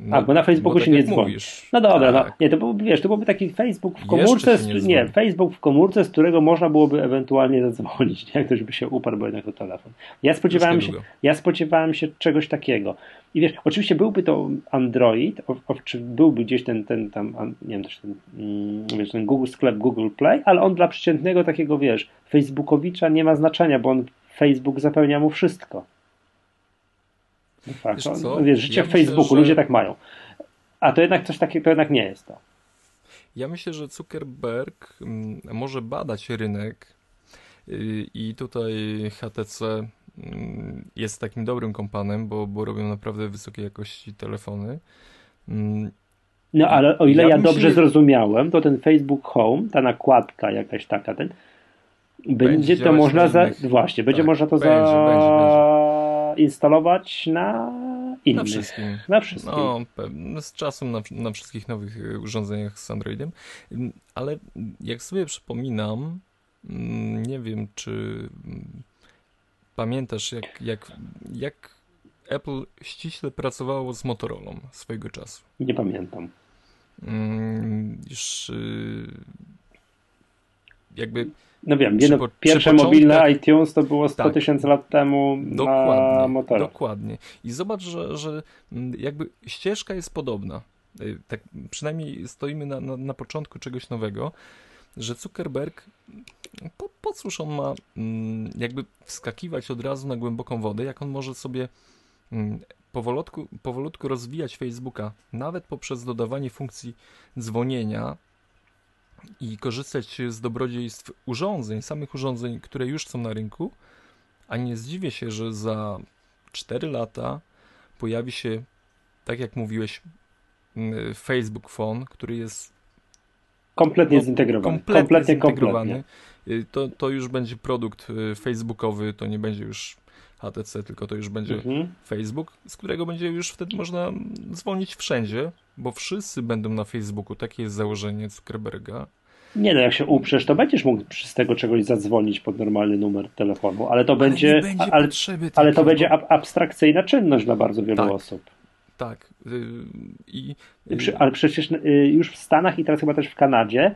No, a, bo na Facebooku bo tak się nie dzwoni. No dobra, tak. no, nie, to byłby, wiesz, to byłby taki Facebook w komórce, nie, z, nie, Facebook w komórce, z którego można byłoby ewentualnie zadzwonić, nie? Jak ktoś by się uparł, bo jednak to telefon. Ja spodziewałem się, ja spodziewałem się czegoś takiego. I wiesz, oczywiście byłby to Android, o, o, czy byłby gdzieś ten, ten tam, nie wiem, też ten, wiesz, ten Google sklep, Google Play, ale on dla przeciętnego takiego, wiesz, Facebookowicza nie ma znaczenia, bo on, Facebook zapełnia mu wszystko. Fakt, wiesz co? Wiesz, życie ja w Facebooku, myślę, że... ludzie tak mają. A to jednak coś takiego, to jednak nie jest to. Ja myślę, że Zuckerberg może badać rynek i tutaj H T C jest takim dobrym kompanem, bo, bo robią naprawdę wysokiej jakości telefony. No ale o ile ja, ja myślę... dobrze zrozumiałem, to ten Facebook Home, ta nakładka jakaś taka, ten będzie, będzie to można za... innych... właśnie, będzie tak, można to będzie, za... Będzie, będzie. instalować na innych. Na wszystkim. Na wszystkim. No, pewnie, z czasem na, na wszystkich nowych urządzeniach z Androidem. Ale jak sobie przypominam, nie wiem, czy pamiętasz, jak, jak, jak Apple ściśle pracowało z Motorola swojego czasu. Nie pamiętam. Już jakby... No wiem, jedno, przy, pierwsze przy mobilne iTunes to było sto tysięcy tak, lat temu na Motorola. Dokładnie. I zobacz, że, że jakby ścieżka jest podobna. Tak przynajmniej stoimy na, na, na początku czegoś nowego, że Zuckerberg, po, po cóż on ma jakby wskakiwać od razu na głęboką wodę, jak on może sobie powolutku, powolutku rozwijać Facebooka, nawet poprzez dodawanie funkcji dzwonienia, i korzystać z dobrodziejstw urządzeń, samych urządzeń, które już są na rynku, a nie zdziwię się, że za cztery lata pojawi się, tak jak mówiłeś, Facebook Phone, który jest kompletnie no, zintegrowany. Kompletnie, kompletnie zintegrowany. Kompletnie. To, to już będzie produkt facebookowy, to nie będzie już H T C, tylko to już będzie mhm. Facebook, z którego będzie już wtedy można dzwonić wszędzie, bo wszyscy będą na Facebooku. Takie jest założenie Zuckerberga. Nie no, jak się uprzesz, to będziesz mógł z tego czegoś zadzwonić pod normalny numer telefonu, ale to ale będzie, będzie ale, ale to będzie ab- abstrakcyjna czynność dla bardzo wielu tak, osób. Tak. I, i... Prze- ale przecież już w Stanach i teraz chyba też w Kanadzie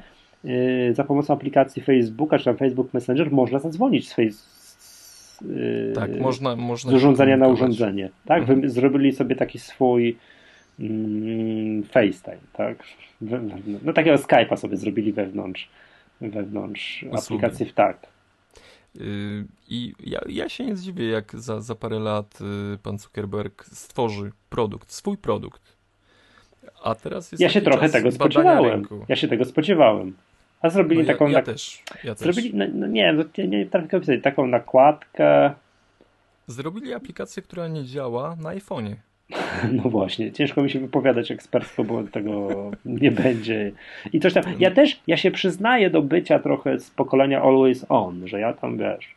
za pomocą aplikacji Facebooka, czy tam Facebook Messenger można zadzwonić z Facebooka. Z, tak, yy, można, można z urządzenia na urządzenie. Tak? Mhm. Zrobili sobie taki swój mm, FaceTime, tak? We, no takiego Skype'a sobie zrobili wewnątrz, wewnątrz aplikacji w tak. Yy, I ja, ja się nie zdziwię, jak za, za parę lat yy, pan Zuckerberg stworzy produkt, swój produkt. A teraz jest ja się trochę tego spodziewałem. Rynku. Ja się tego spodziewałem. A zrobili no ja, taką... Ja też, ja też. Zrobili, no, no nie, nie, nie trafię opisać, taką nakładkę. Zrobili aplikację, która nie działa na iPhonie. No właśnie, ciężko mi się wypowiadać ekspercko, bo tego nie będzie. I coś tam, ja też, ja się przyznaję do bycia trochę z pokolenia always on, że ja tam, wiesz,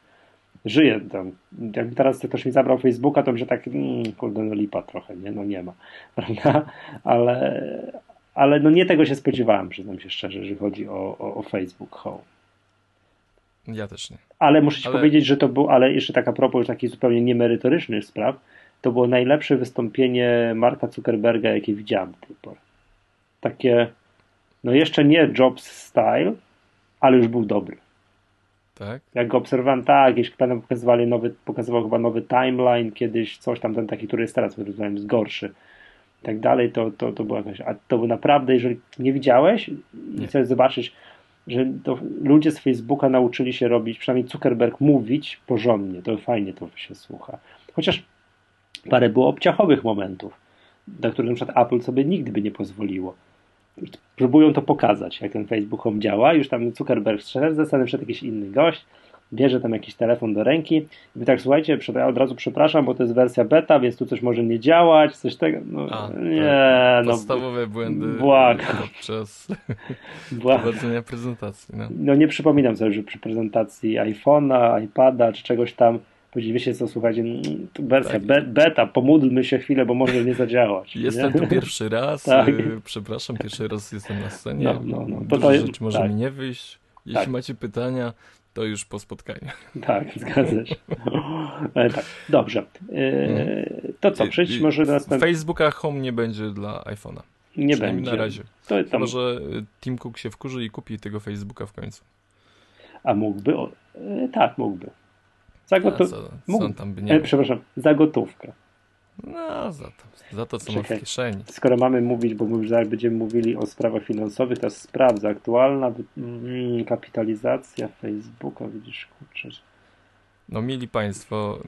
żyję tam. Jakby teraz ktoś mi zabrał Facebooka, to mi się tak, mm, kurde, no lipa trochę, nie? No nie ma, prawda? Ale... Ale no nie tego się spodziewałem, przyznam się szczerze, jeżeli chodzi o, o, o Facebook Home. Ja też nie. Ale muszę ci ale... powiedzieć, że to był, ale jeszcze taka propos takich zupełnie niemerytorycznych spraw, to było najlepsze wystąpienie Marka Zuckerberga, jakie widziałem do tej pory. Takie, no jeszcze nie Jobs style, ale już był dobry. Tak? Jak go obserwowałem, tak, gdzieś pokazywali nowy, pokazywał chyba nowy timeline kiedyś, coś tam, ten taki, który jest teraz, rozumiem, jest gorszy. I tak dalej, to, to, to była jakaś... A to naprawdę, jeżeli nie widziałeś i chcesz zobaczyć, że to ludzie z Facebooka nauczyli się robić, przynajmniej Zuckerberg, mówić porządnie. To fajnie to się słucha. Chociaż parę było obciachowych momentów, do których na przykład Apple sobie nigdy by nie pozwoliło. Próbują to pokazać, jak ten Facebook Home działa. Już tam Zuckerberg strzela, zastanawia się jakiś inny gość, bierze tam jakiś telefon do ręki i by tak, słuchajcie, ja od razu przepraszam, bo to jest wersja beta, więc tu coś może nie działać, coś tego, no a, nie, tak. no. Podstawowe błędy błagam. Podczas błagam. prowadzenia prezentacji. No. no nie przypominam sobie, że przy prezentacji iPhone'a, iPada, czy czegoś tam Później wiecie co, słuchajcie, wersja tak. be, beta, pomódlmy się chwilę, bo może nie zadziałać. Jestem nie? tu pierwszy raz, tak. przepraszam, pierwszy raz jestem na scenie, no, no, no. To dużo to jest, rzeczy może tak. mi nie wyjść. Jeśli tak. macie pytania, to już po spotkaniu. Tak, zgadza się. Tak, dobrze. Yy, to co, przejdź może na następny... Facebooka Home nie będzie dla iPhone'a. Nie będzie. Na razie. To jest tam... Może Tim Cook się wkurzy i kupi tego Facebooka w końcu. A mógłby? O, e, tak, mógłby. Za gotówkę. E, przepraszam, za gotówkę. No, za to, za to co Czekaj. ma w kieszeni. Skoro mamy mówić, bo już zaraz będziemy mówili o sprawach finansowych, to sprawdza aktualna mm, kapitalizacja Facebooka, widzisz, kurczę. No, mieli Państwo,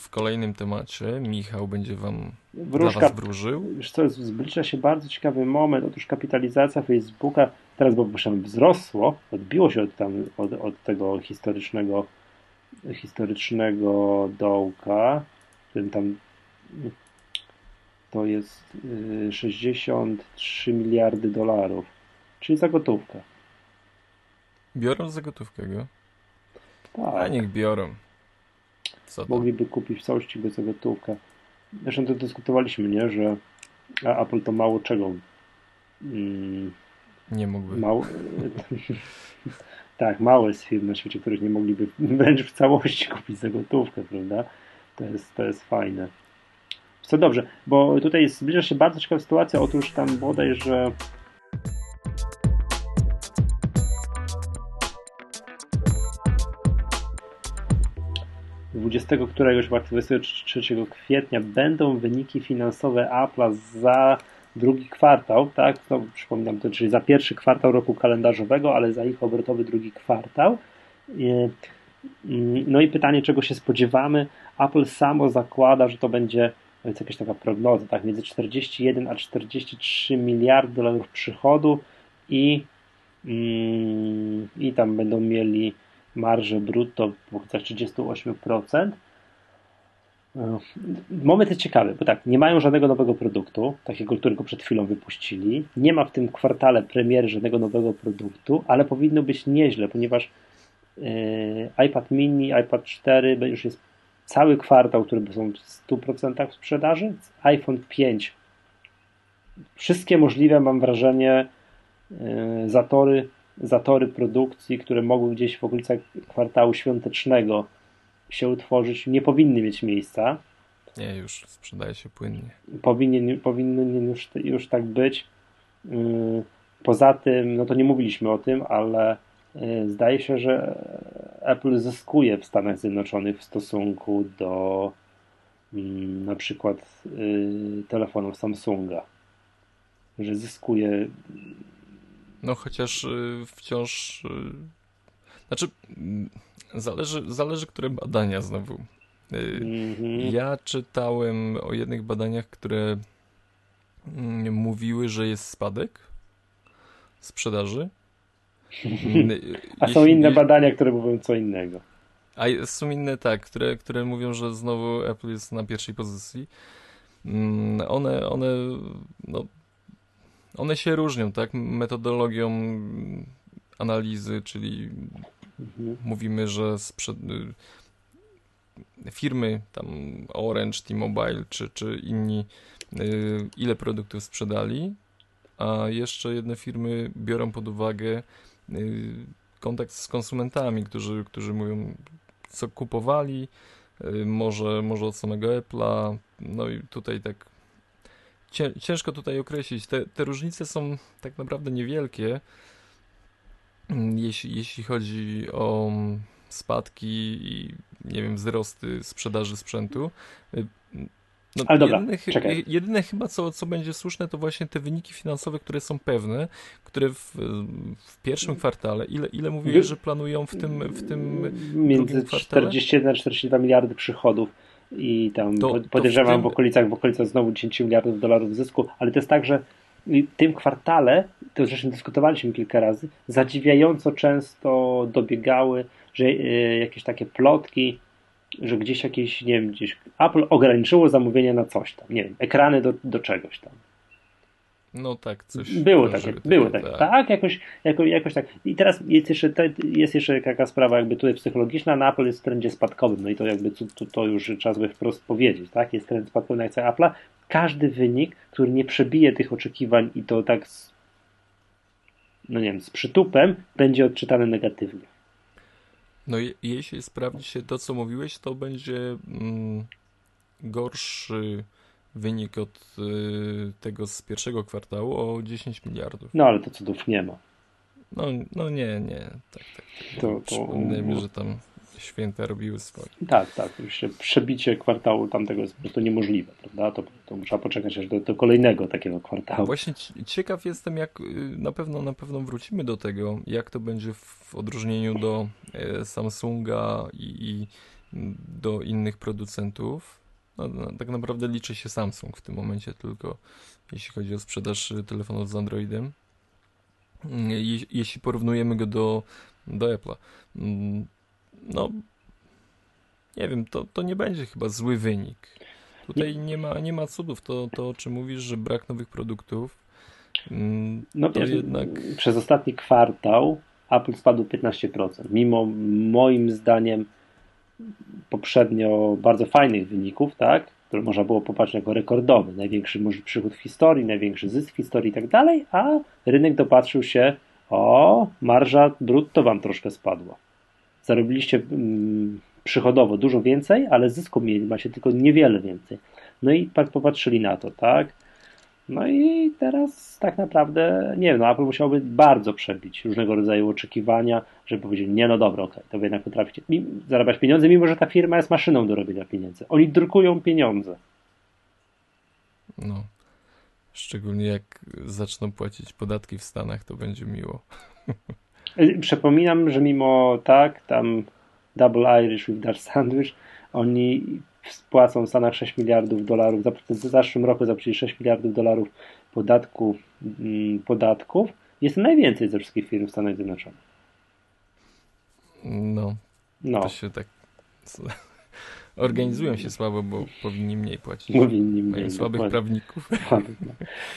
w kolejnym temacie Michał będzie Wam Wróżka, dla Was wróżył. Wiesz co, zbliża się bardzo ciekawy moment. Otóż kapitalizacja Facebooka teraz, bo wzrosło, odbiło się od, tam, od, od tego historycznego historycznego dołka. Tam to jest sześćdziesiąt trzy miliardy dolarów, czyli za gotówkę. Biorą za gotówkę go? Tak. A niech biorą. Co mogliby kupić w całości go za gotówkę. Zresztą to dyskutowaliśmy, nie? Że Apple to mało czego mm, nie mógłby. Mało, tak, małe jest firm na świecie, których nie mogliby wręcz w całości kupić za gotówkę, prawda? To jest, to jest fajne. Co dobrze, bo tutaj zbliża się bardzo ciekawa sytuacja. Otóż tam bodaj, że dwudziestego któregoś, dwudziestego trzeciego kwietnia będą wyniki finansowe Apple'a za drugi kwartał, tak? No, przypominam to, czyli za pierwszy kwartał roku kalendarzowego, ale za ich obrotowy drugi kwartał. No i pytanie, czego się spodziewamy? Apple samo zakłada, że to będzie, to jest jakaś taka prognoza, tak? Między czterdzieści jeden a czterdzieści trzy miliardy dolarów przychodu i, mm, i tam będą mieli marżę brutto w okolicach trzydzieści osiem procent. Moment jest ciekawy, bo tak, nie mają żadnego nowego produktu, takiego, którego przed chwilą wypuścili. Nie ma w tym kwartale premiery żadnego nowego produktu, ale powinno być nieźle, ponieważ yy, iPad mini, iPad cztery, już jest cały kwartał, który są w stu procentach w sprzedaży. iPhone pięć. Wszystkie możliwe, mam wrażenie, yy, zatory zatory produkcji, które mogły gdzieś w okolicach kwartału świątecznego się utworzyć, nie powinny mieć miejsca. Nie, już sprzedaje się płynnie. Powinien, powinien już, już tak być. Poza tym, no to nie mówiliśmy o tym, ale zdaje się, że Apple zyskuje w Stanach Zjednoczonych w stosunku do na przykład telefonów Samsunga. Że zyskuje... No chociaż wciąż... Znaczy, zależy, zależy które badania znowu. Mm-hmm. Ja czytałem o jednych badaniach, które mówiły, że jest spadek sprzedaży. A są Jeśli... inne badania, które mówią co innego. A są inne, tak, które, które mówią, że znowu Apple jest na pierwszej pozycji. One, one, no... One się różnią, tak? Metodologią analizy, czyli mhm. mówimy, że sprzed... firmy, tam Orange, T-Mobile czy, czy inni, ile produktów sprzedali, a jeszcze jedne firmy biorą pod uwagę kontakt z konsumentami, którzy, którzy mówią, co kupowali, może, może od samego Apple'a, no i tutaj tak ciężko tutaj określić. Te, te różnice są tak naprawdę niewielkie, jeśli, jeśli chodzi o spadki i, nie wiem, wzrosty sprzedaży sprzętu. No, ale dobra, jedyne, czekaj. Jedyne chyba, co, co będzie słuszne, to właśnie te wyniki finansowe, które są pewne, które w, w pierwszym kwartale, ile, ile mówiłeś, że planują w tym, w tym między czterdzieści jeden a czterdzieści dwa miliardy przychodów. I tam to, podejrzewam to w, tym... w okolicach w okolicach znowu dziesięć miliardów dolarów zysku, ale to jest tak, że w tym kwartale, to zresztą dyskutowaliśmy kilka razy, zadziwiająco często dobiegały, że y, jakieś takie plotki, że gdzieś jakieś, nie wiem, gdzieś Apple ograniczyło zamówienia na coś tam, nie wiem, ekrany do, do czegoś tam. No tak, coś... Było takie, było takie, tak, tak jakoś, jako, jakoś tak. I teraz jest jeszcze, jest jeszcze taka sprawa jakby tutaj psychologiczna, na Apple jest w trendzie spadkowym, no i to jakby to, to, to już trzeba by wprost powiedzieć, tak, jest trend spadkowy na akcjach Apple'a. Każdy wynik, który nie przebije tych oczekiwań i to tak z, no nie wiem, z przytupem, będzie odczytany negatywnie. No i jeśli sprawdzi się to, co mówiłeś, to będzie mm, gorszy wynik od y, tego z pierwszego kwartału o dziesięć miliardów. No ale to cudów nie ma. No, no nie, nie. Tak, tak, tak. To, przypomnę to... mi, że tam święta robiły swoje. Tak, tak. Już przebicie kwartału tamtego jest po prostu niemożliwe, prawda? To, to muszę poczekać aż do, do kolejnego takiego kwartału. Właśnie ciekaw jestem, jak na pewno na pewno wrócimy do tego, jak to będzie w odróżnieniu do e, Samsunga i, i do innych producentów. No, no, tak naprawdę liczy się Samsung w tym momencie tylko, jeśli chodzi o sprzedaż telefonów z Androidem, Je, jeśli porównujemy go do, do Apple'a. No, nie wiem, to, to nie będzie chyba zły wynik. Tutaj nie ma, nie ma cudów. To, to, o czym mówisz, że brak nowych produktów, no, to jednak... Przez ostatni kwartał Apple spadł piętnaście procent, mimo moim zdaniem poprzednio bardzo fajnych wyników, tak, które można było popatrzeć jako rekordowy, największy może przychód w historii, największy zysk w historii i tak dalej, a rynek dopatrzył się, o, marża brutto wam troszkę spadła. Zarobiliście mm, przychodowo dużo więcej, ale zysku mieli macie tylko niewiele więcej. No i popatrzyli na to, tak? No i teraz tak naprawdę, nie wiem, no Apple musiałby bardzo przebić różnego rodzaju oczekiwania, żeby powiedzieć, nie, no dobra, okej, okay, to wy jednak potraficie zarabiać pieniądze, mimo że ta firma jest maszyną do robienia pieniędzy. Oni drukują pieniądze. No, szczególnie jak zaczną płacić podatki w Stanach, to będzie miło. Przypominam, że mimo tak, tam Double Irish with Dutch Sandwich, oni płacą w Stanach sześć miliardów dolarów, w zeszłym roku zapłacili sześć miliardów dolarów podatku, mm, podatków. Jest to najwięcej ze wszystkich firm w Stanach Zjednoczonych. No, no. To się tak organizują się słabo, bo powinni mniej płacić. Powinni mniej. Mają słabych dokładnie. Prawników.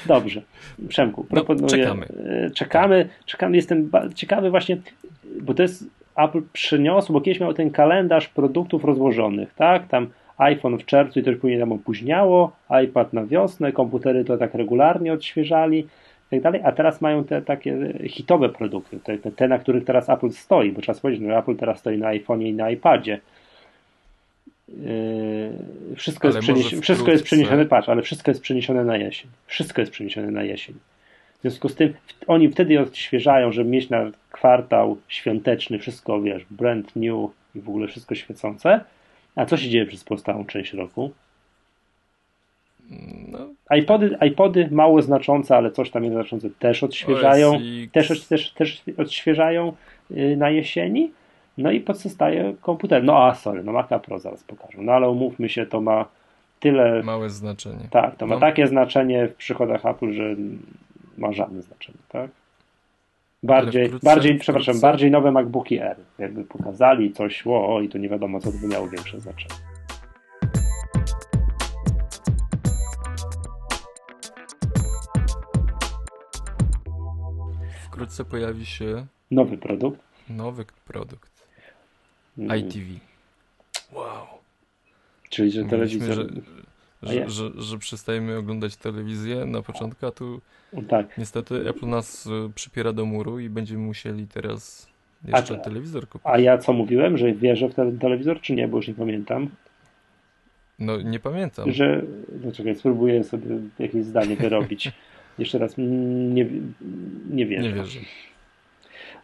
Dobrze. Przemku, proponuję. No, czekamy. Czekamy, czekamy. Jestem ciekawy właśnie, bo to jest Apple przyniosło, bo kiedyś miał ten kalendarz produktów rozłożonych, tak? Tam iPhone w czerwcu i to już później tam opóźniało, iPad na wiosnę, komputery to tak regularnie odświeżali i tak dalej, a teraz mają te takie hitowe produkty, te, te na których teraz Apple stoi, bo trzeba powiedzieć, że Apple teraz stoi na iPhonie i na iPadzie. Yy, wszystko, jest przenieś- wszystko jest przeniesione, patrz, ale wszystko jest przeniesione na jesień. Wszystko jest przeniesione na jesień. W związku z tym w, oni wtedy odświeżają, żeby mieć na kwartał świąteczny wszystko, wiesz, brand new i w ogóle wszystko świecące. A co się dzieje przez pozostałą część roku? No. iPody, iPody mało znaczące, ale coś tam jest znaczące, też odświeżają, też, też, też odświeżają yy, na jesieni. No i pozostaje komputer. No a sorry, no Maca Pro zaraz pokażę. No ale umówmy się, to ma tyle... Małe znaczenie. Tak, to no. ma takie znaczenie w przychodach Apple, że ma żadne znaczenie, tak? Bardziej, wkrótce, bardziej wkrótce. przepraszam, bardziej nowe MacBooki Air. Jakby pokazali coś, o, i to nie wiadomo, co by miało większe znaczenie. Wkrótce pojawi się... Nowy produkt. Nowy produkt. I T V. Wow. Czyli, że telewizja... Że, że, że, że przestajemy oglądać telewizję na początku, a tu tak. Niestety Apple nas przypiera do muru i będziemy musieli teraz jeszcze a, telewizor kupić. A ja co mówiłem, że wierzę w ten telewizor, czy nie? Bo już nie pamiętam. No nie pamiętam. Że, no czekaj, spróbuję sobie jakieś zdanie wyrobić. Jeszcze raz, nie, nie wierzę. Nie wierzę.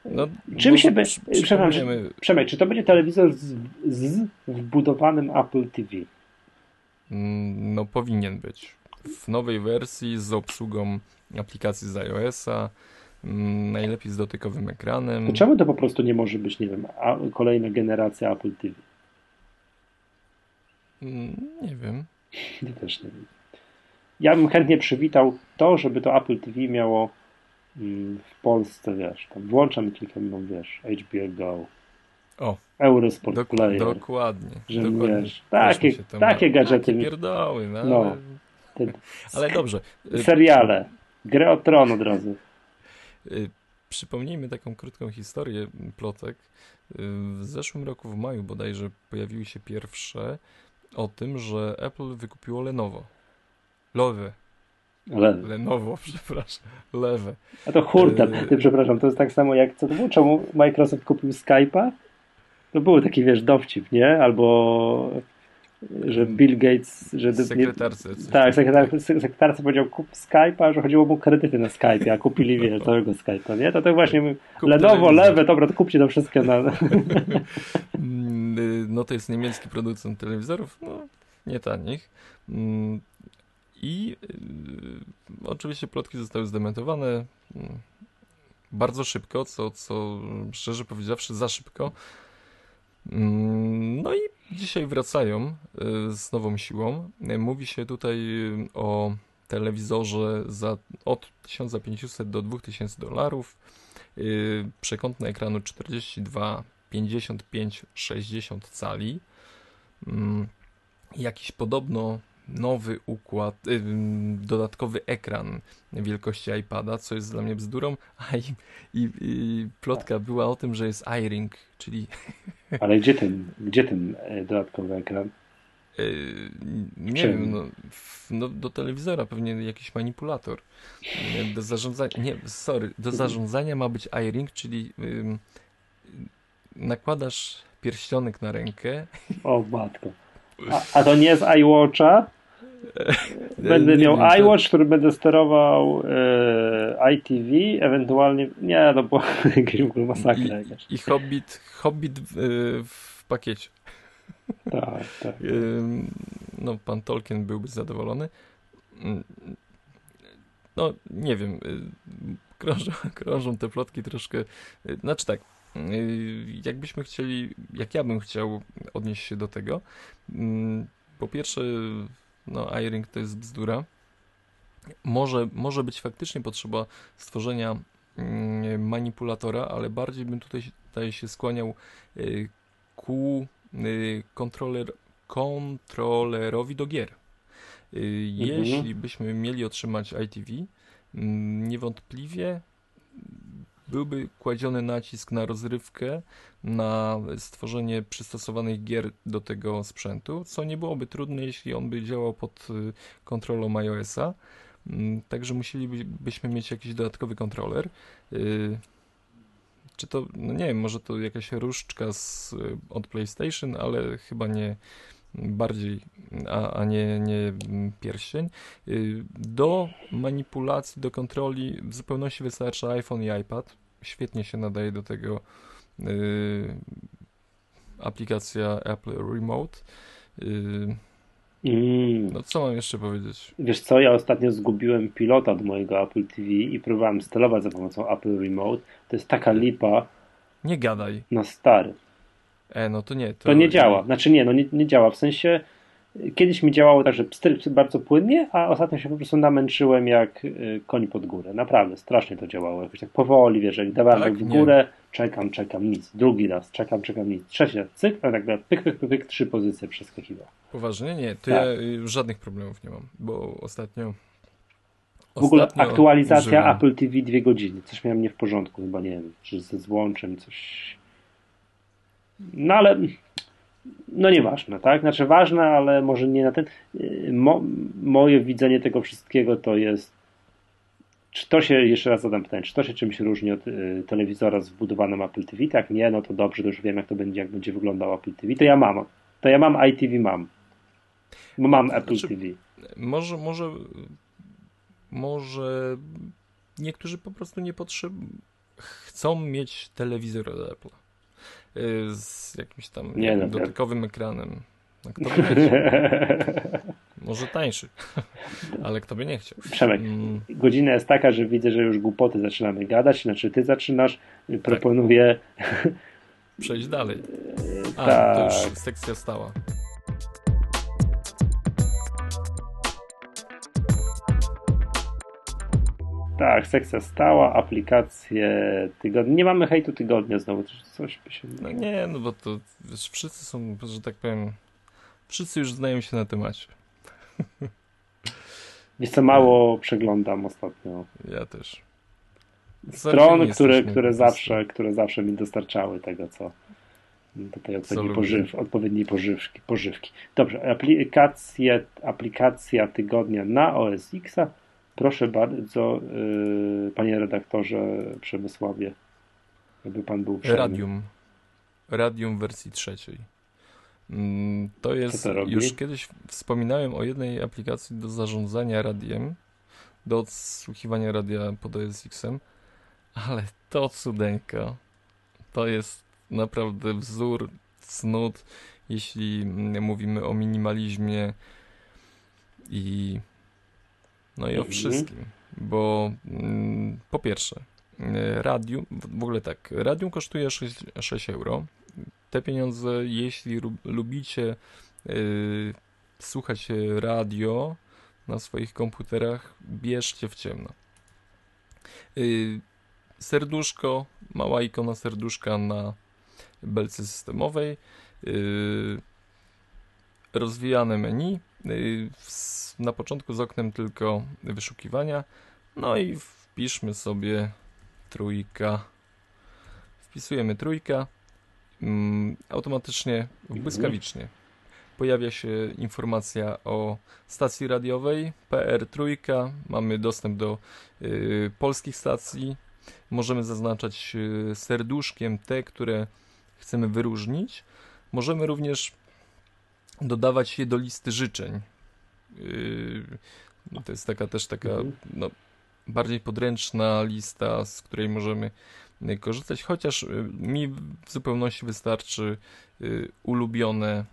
No, czym się be... Przepraszam, czy... Przemek, czy to będzie telewizor z, z wbudowanym Apple T V? No powinien być. W nowej wersji z obsługą aplikacji z iOS-a, najlepiej z dotykowym ekranem. To czemu to po prostu nie może być, nie wiem, a kolejna generacja Apple T V? Nie wiem. Ja też nie wiem. Ja bym chętnie przywitał to, żeby to Apple T V miało w Polsce, wiesz, tam włączam kilka minut, wiesz, H B O GO, o, Eurosport dok- Player. Dokładnie. Że dokładnie wiesz, takie, takie gadżety. Takie pierdoły, no, no, ale... ale dobrze. Seriale. Grę o Tron od razu. Przypomnijmy taką krótką historię plotek. W zeszłym roku w maju bodajże pojawiły się pierwsze o tym, że Apple wykupiło Lenovo. Lowy. Lewy. Lenovo, przepraszam. Lewy. A to hurtem, ty przepraszam, to jest tak samo jak, co to było? Czemu Microsoft kupił Skype'a? To był taki, wiesz, dowcip, nie? Albo, że Bill Gates... Że sekretarce. Nie, tak, sekretarce, sekretarce powiedział, kup Skype'a, że chodziło mu o kredyty na Skype'ie, a kupili, wiesz, całego Skype'a, nie? To tak właśnie kup Lenovo, Lewy, dobra, to kupcie to wszystkie. Na... No to jest niemiecki producent telewizorów, no nie tanich. I y, oczywiście plotki zostały zdementowane bardzo szybko, co, co szczerze powiedziawszy za szybko. No i dzisiaj wracają z nową siłą. Mówi się tutaj o telewizorze za od tysiąc pięćset do dwa tysiące dolarów. Przekątne ekranu czterdzieści dwa, pięćdziesiąt pięć, sześćdziesiąt cali. Jakiś podobno nowy układ, dodatkowy ekran wielkości iPada, co jest dla mnie bzdurą, a i, i, i plotka była o tym, że jest iRing, czyli... Ale gdzie ten, gdzie ten dodatkowy ekran? Nie Czym? wiem, no, no do telewizora pewnie jakiś manipulator. Do zarządzania, nie, sorry, do zarządzania ma być iRing, czyli ym, nakładasz pierścionek na rękę. O matko. A, a to nie jest iWatcha? Będę miał wiem, iWatch, to... który będę sterował e, I T V, ewentualnie... Nie, to była jakaś masakra. Jakaś. I, i Hobbit, Hobbit w, w pakiecie. Tak, tak. No, pan Tolkien byłby zadowolony. No, nie wiem. Krążą, krążą te plotki troszkę... Znaczy tak. Jakbyśmy chcieli, jak ja bym chciał odnieść się do tego, po pierwsze, no iRing to jest bzdura, może, może być faktycznie potrzeba stworzenia manipulatora, ale bardziej bym tutaj, tutaj się skłaniał ku kontroler, kontrolerowi do gier. Jeśli mhm. byśmy mieli otrzymać I T V, niewątpliwie byłby kładziony nacisk na rozrywkę, na stworzenie przystosowanych gier do tego sprzętu, co nie byłoby trudne, jeśli on by działał pod kontrolą iOS-a. Także musielibyśmy mieć jakiś dodatkowy kontroler. Czy to, no nie wiem, może to jakaś różdżka z, od PlayStation, ale chyba nie bardziej, a, a nie, nie pierścień. Do manipulacji, do kontroli w zupełności wystarczy iPhone i iPad. Świetnie się nadaje do tego y, aplikacja Apple Remote. Y, mm. No co mam jeszcze powiedzieć? Wiesz co, ja ostatnio zgubiłem pilota do mojego Apple T V i próbowałem sterować za pomocą Apple Remote. To jest taka lipa. Nie gadaj. No stary. E, no to nie. To, to nie działa. Znaczy nie, no nie, nie działa. W sensie kiedyś mi działało tak, że pstryk bardzo płynnie, a ostatnio się po prostu namęczyłem jak y, koń pod górę. Naprawdę, strasznie to działało. Jakoś tak powoli, wiesz, jak dawałem tak, w górę, nie. czekam, czekam, nic. Drugi raz, czekam, czekam, nic. Trzeci raz, cyk, a tak pyk, pyk, pyk, pyk, trzy pozycje przeskakiwał. Poważnie? Nie, to tak. Ja żadnych problemów nie mam, bo ostatnio... W ogóle aktualizacja używam. Apple T V dwie godziny. Coś miałem nie w porządku, chyba nie wiem, czy ze złączem, coś... No ale, no nieważne, tak? Znaczy ważne, ale może nie na ten... Mo, moje widzenie tego wszystkiego to jest... Czy to się, jeszcze raz zadam pytanie, czy to się czymś różni od y, telewizora z wbudowanym Apple T V? Tak, nie, no to dobrze, to już wiem, jak to będzie, jak będzie wyglądał Apple T V. To ja mam, to ja mam I T V, mam. Bo mam to Apple znaczy, T V. Może, może, może niektórzy po prostu nie potrzebują, chcą mieć telewizor od Apple. Z jakimś tam nie, no, dotykowym tak. ekranem. No, kto by nie chciał? Może tańszy, ale kto by nie chciał. Przemek, mm. godzina jest taka, że widzę, że już głupoty zaczynamy gadać, znaczy ty zaczynasz, proponuję... Tak. Przejść dalej. A, tak. To już sekcja stała. Tak, sekcja stała, aplikacje tygodnia. Nie mamy hejtu tygodnia znowu, coś by się... No nie, no bo to wiesz, wszyscy są, że tak powiem, wszyscy już znają się na temacie. Wiesz co, mało przeglądam ostatnio. Ja też. Stron, które, które, zawsze, które zawsze mi dostarczały tego, co do tej odpowiedniej, pożyw, odpowiedniej pożywki, pożywki. Dobrze, aplikacja, aplikacja tygodnia na O S X-a. Proszę bardzo, yy, panie redaktorze Przemysławie, żeby pan był uprzejmy. Radium. Radium w wersji trzeciej. To jest, to już kiedyś wspominałem o jednej aplikacji do zarządzania radiem, do odsłuchiwania radia pod O S X-em, ale to cudeńko, to jest naprawdę wzór, cnót, jeśli mówimy o minimalizmie i no i o wszystkim, bo mm, po pierwsze Radium, w ogóle tak, Radium kosztuje sześć euro. Te pieniądze, jeśli lubicie yy, słuchać radio na swoich komputerach, bierzcie w ciemno. Yy, serduszko, mała ikona serduszka na belce systemowej, yy, rozwijane menu, yy, w, na początku z oknem tylko wyszukiwania, no i wpiszmy sobie trójka, wpisujemy trójka, automatycznie, błyskawicznie pojawia się informacja o stacji radiowej P R trzy, mamy dostęp do y, polskich stacji, możemy zaznaczać y, serduszkiem te, które chcemy wyróżnić, możemy również dodawać je do listy życzeń, y, to jest taka też taka no, bardziej podręczna lista, z której możemy korzystać, chociaż mi w zupełności wystarczy y, ulubione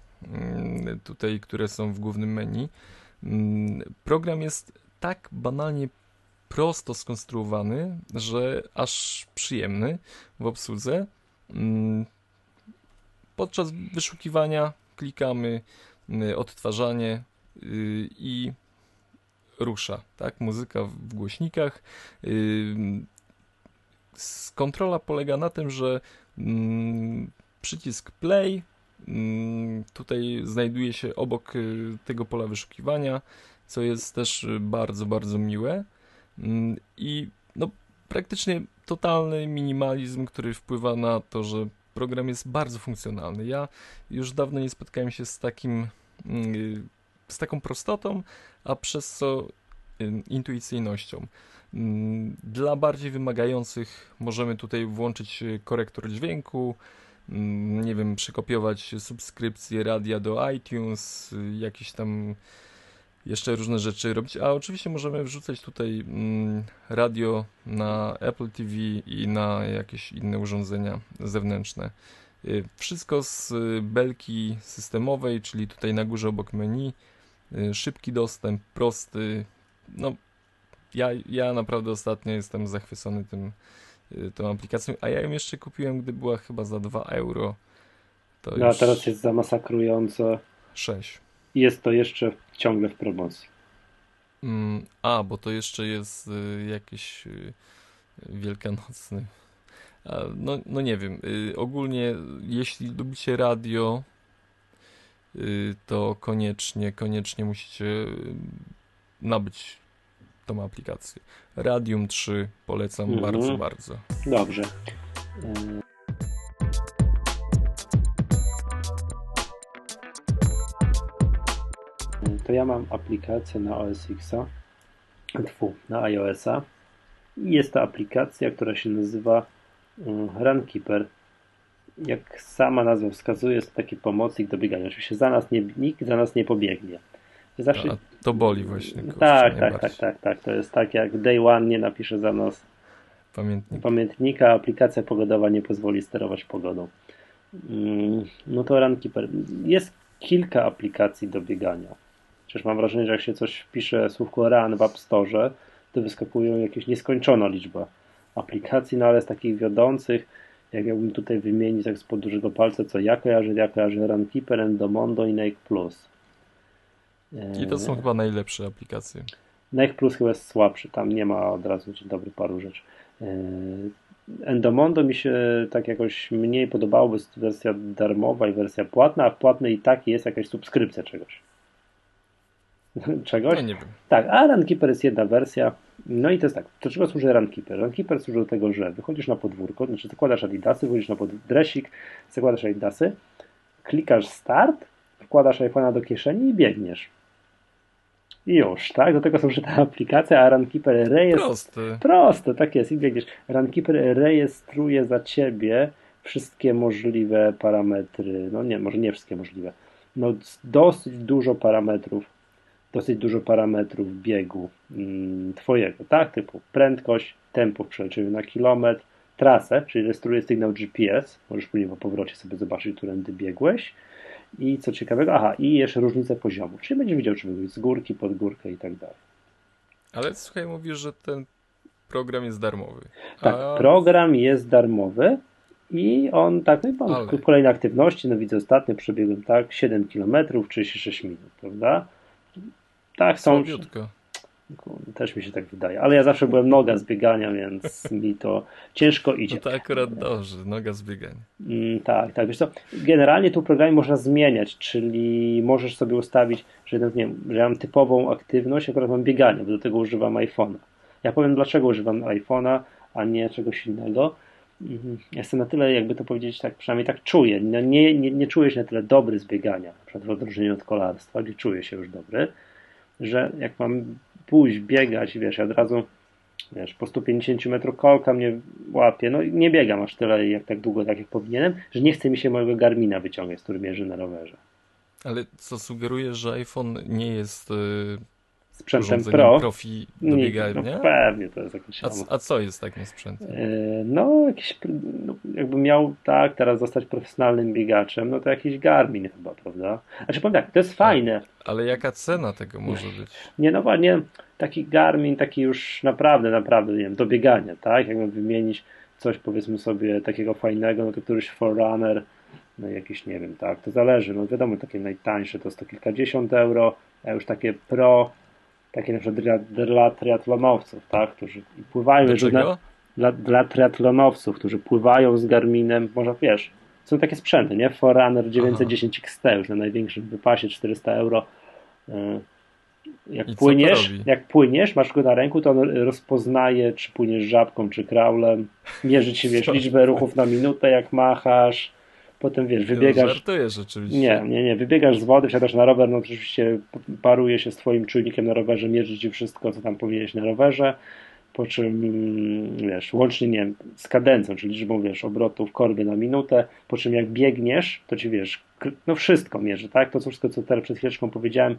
y, tutaj, które są w głównym menu. Y, program jest tak banalnie prosto skonstruowany, że aż przyjemny w obsłudze. Y, podczas wyszukiwania klikamy y, odtwarzanie y, i rusza, tak? Muzyka w głośnikach. Y, Kontrola polega na tym, że mm, przycisk play mm, tutaj znajduje się obok y, tego pola wyszukiwania, co jest też bardzo, bardzo miłe y, i no, praktycznie totalny minimalizm, który wpływa na to, że program jest bardzo funkcjonalny. Ja już dawno nie spotkałem się z takim y, z taką prostotą, a przez co y, intuicyjnością. Dla bardziej wymagających możemy tutaj włączyć korektor dźwięku, nie wiem, przekopiować subskrypcję radia do iTunes, jakieś tam jeszcze różne rzeczy robić, a oczywiście możemy wrzucać tutaj radio na Apple T V i na jakieś inne urządzenia zewnętrzne. Wszystko z belki systemowej, czyli tutaj na górze obok menu, szybki dostęp, prosty, no Ja, ja naprawdę ostatnio jestem zachwycony tym, tą aplikacją, a ja ją jeszcze kupiłem, gdy była chyba za dwa euro. To no a teraz jest za masakrujące. sześć. I jest to jeszcze ciągle w promocji. Mm, a, bo to jeszcze jest y, jakiś y, wielkanocny. A, no, no nie wiem. Y, ogólnie, jeśli lubicie radio, y, to koniecznie, koniecznie musicie y, nabyć tą aplikację. Radium trzy polecam mhm. bardzo, bardzo. Dobrze. To ja mam aplikację na O S X-a, na iOS-a. Jest to aplikacja, która się nazywa RunKeeper. Jak sama nazwa wskazuje, jest to taki pomocnik do biegania. Oczywiście za nas nie, nikt za nas nie pobiegnie. Zawsze... To boli właśnie. Kurczę, tak, tak, tak, tak, tak. To jest tak, jak Day One nie napisze za nas Pamiętnik. pamiętnika, aplikacja pogodowa nie pozwoli sterować pogodą. No to RunKeeper. Jest kilka aplikacji do biegania. Przecież mam wrażenie, że jak się coś wpisze słówko Run w App Store, to wyskakują jakieś nieskończona liczba aplikacji, no ale z takich wiodących, jak miałbym tutaj wymienić tak spod dużego palca, co ja kojarzę, ja kojarzę RunKeeper, Endomondo i Nike Plus. I to są chyba najlepsze aplikacje. Nike Plus chyba jest słabszy, tam nie ma od razu dobrych paru rzeczy. Endomondo mi się tak jakoś mniej podobało, bo jest wersja darmowa i wersja płatna, a w płatnej i tak jest jakaś subskrypcja czegoś. czegoś. No nie wiem. Tak, a RunKeeper jest jedna wersja. No i to jest tak, do czego służy RunKeeper? RunKeeper służy do tego, że wychodzisz na podwórko, znaczy zakładasz adidasy, wychodzisz na dresik, zakładasz adidasy, klikasz start, wkładasz iPhone'a do kieszeni i biegniesz. I już, tak? Do tego są jeszcze ta aplikacja, a RunKeeper rejestr... Proste. Proste, tak jest, i biegniesz. RunKeeper rejestruje za ciebie wszystkie możliwe parametry, no nie, może nie wszystkie możliwe, no dosyć dużo parametrów, dosyć dużo parametrów biegu mm, twojego, tak? Typu prędkość, tempo w przeliczeniu na kilometr, trasę, czyli rejestruje sygnał G P S, możesz później po powrocie sobie zobaczyć, którędy biegłeś. I co ciekawego, aha, i jeszcze różnicę poziomu, czyli będziesz widział, czy byłeś z górki, pod górkę i tak dalej. Ale słuchaj, mówisz, że ten program jest darmowy. A... Tak, program jest darmowy i on tak, no i mam kolejne aktywności, no widzę ostatnio, przebiegłem tak, siedem kilometrów, trzydzieści sześć minut, prawda? Tak, są... Słabiutko. Też mi się tak wydaje, ale ja zawsze byłem noga z biegania, więc mi to ciężko idzie. No to akurat dobrze, noga z biegania. Mm, tak, tak, wiesz co, generalnie tu programy można zmieniać, czyli możesz sobie ustawić, że, nie wiem, że ja mam typową aktywność, akurat mam bieganie, bo do tego używam iPhone'a. Ja powiem, dlaczego używam iPhone'a, a nie czegoś innego. Ja jestem na tyle, jakby to powiedzieć, tak przynajmniej tak czuję, no, nie, nie, nie czuję się na tyle dobry z biegania, na przykład w odróżnieniu od kolarstwa, gdzie czuję się już dobry, że jak mam pójść, biegać, wiesz, ja od razu, wiesz, po stu pięćdziesięciu metrów kolka mnie łapie, no i nie biegam aż tyle, jak tak długo, tak jak powinienem, że nie chce mi się mojego Garmina wyciągać, z którym jeżdżę na rowerze. Ale co sugeruje, że iPhone nie jest yy, sprzętem pro. profi do nie, biegania? No pewnie, to jest jakiś... A, a co jest takim sprzętem? Yy, no, jakiś, no, jakby miał, tak, teraz zostać profesjonalnym biegaczem, no to jakiś Garmin chyba, prawda? Znaczy powiem tak, to jest fajne. Tak. Ale jaka cena tego może być? Nie, no właśnie, taki Garmin, taki już naprawdę, naprawdę, nie wiem, do biegania, tak? Jakby wymienić coś, powiedzmy sobie, takiego fajnego, no to któryś Forerunner, no jakiś, nie wiem, tak, to zależy, no wiadomo, takie najtańsze to sto kilkadziesiąt euro, a już takie pro, takie na przykład dla, dla triatlonowców, tak? Którzy pływają, że na, dla, dla triatlonowców, którzy pływają z Garminem, może wiesz, są takie sprzęty, nie? Forerunner dziewięćset dziesięć Aha. X T już na największym wypasie, czterysta euro. Jak płyniesz, jak płyniesz, masz go na ręku, to on rozpoznaje, czy płyniesz żabką, czy kraulem. Mierzy ci, wiesz, liczbę ruchów na minutę, jak machasz. Potem, wiesz, wybiegasz... Żartujesz rzeczywiście. Nie, nie, nie. Wybiegasz z wody, wsiadasz na rower, no oczywiście paruje się z twoim czujnikiem na rowerze, mierzy ci wszystko, co tam powinieneś na rowerze. Po czym, wiesz, łącznie, nie wiem, z kadencją, czyli liczbą, wiesz, obrotów korby na minutę, po czym jak biegniesz, to ci, wiesz, no wszystko mierzy, tak? To wszystko, co teraz przed chwileczką powiedziałem,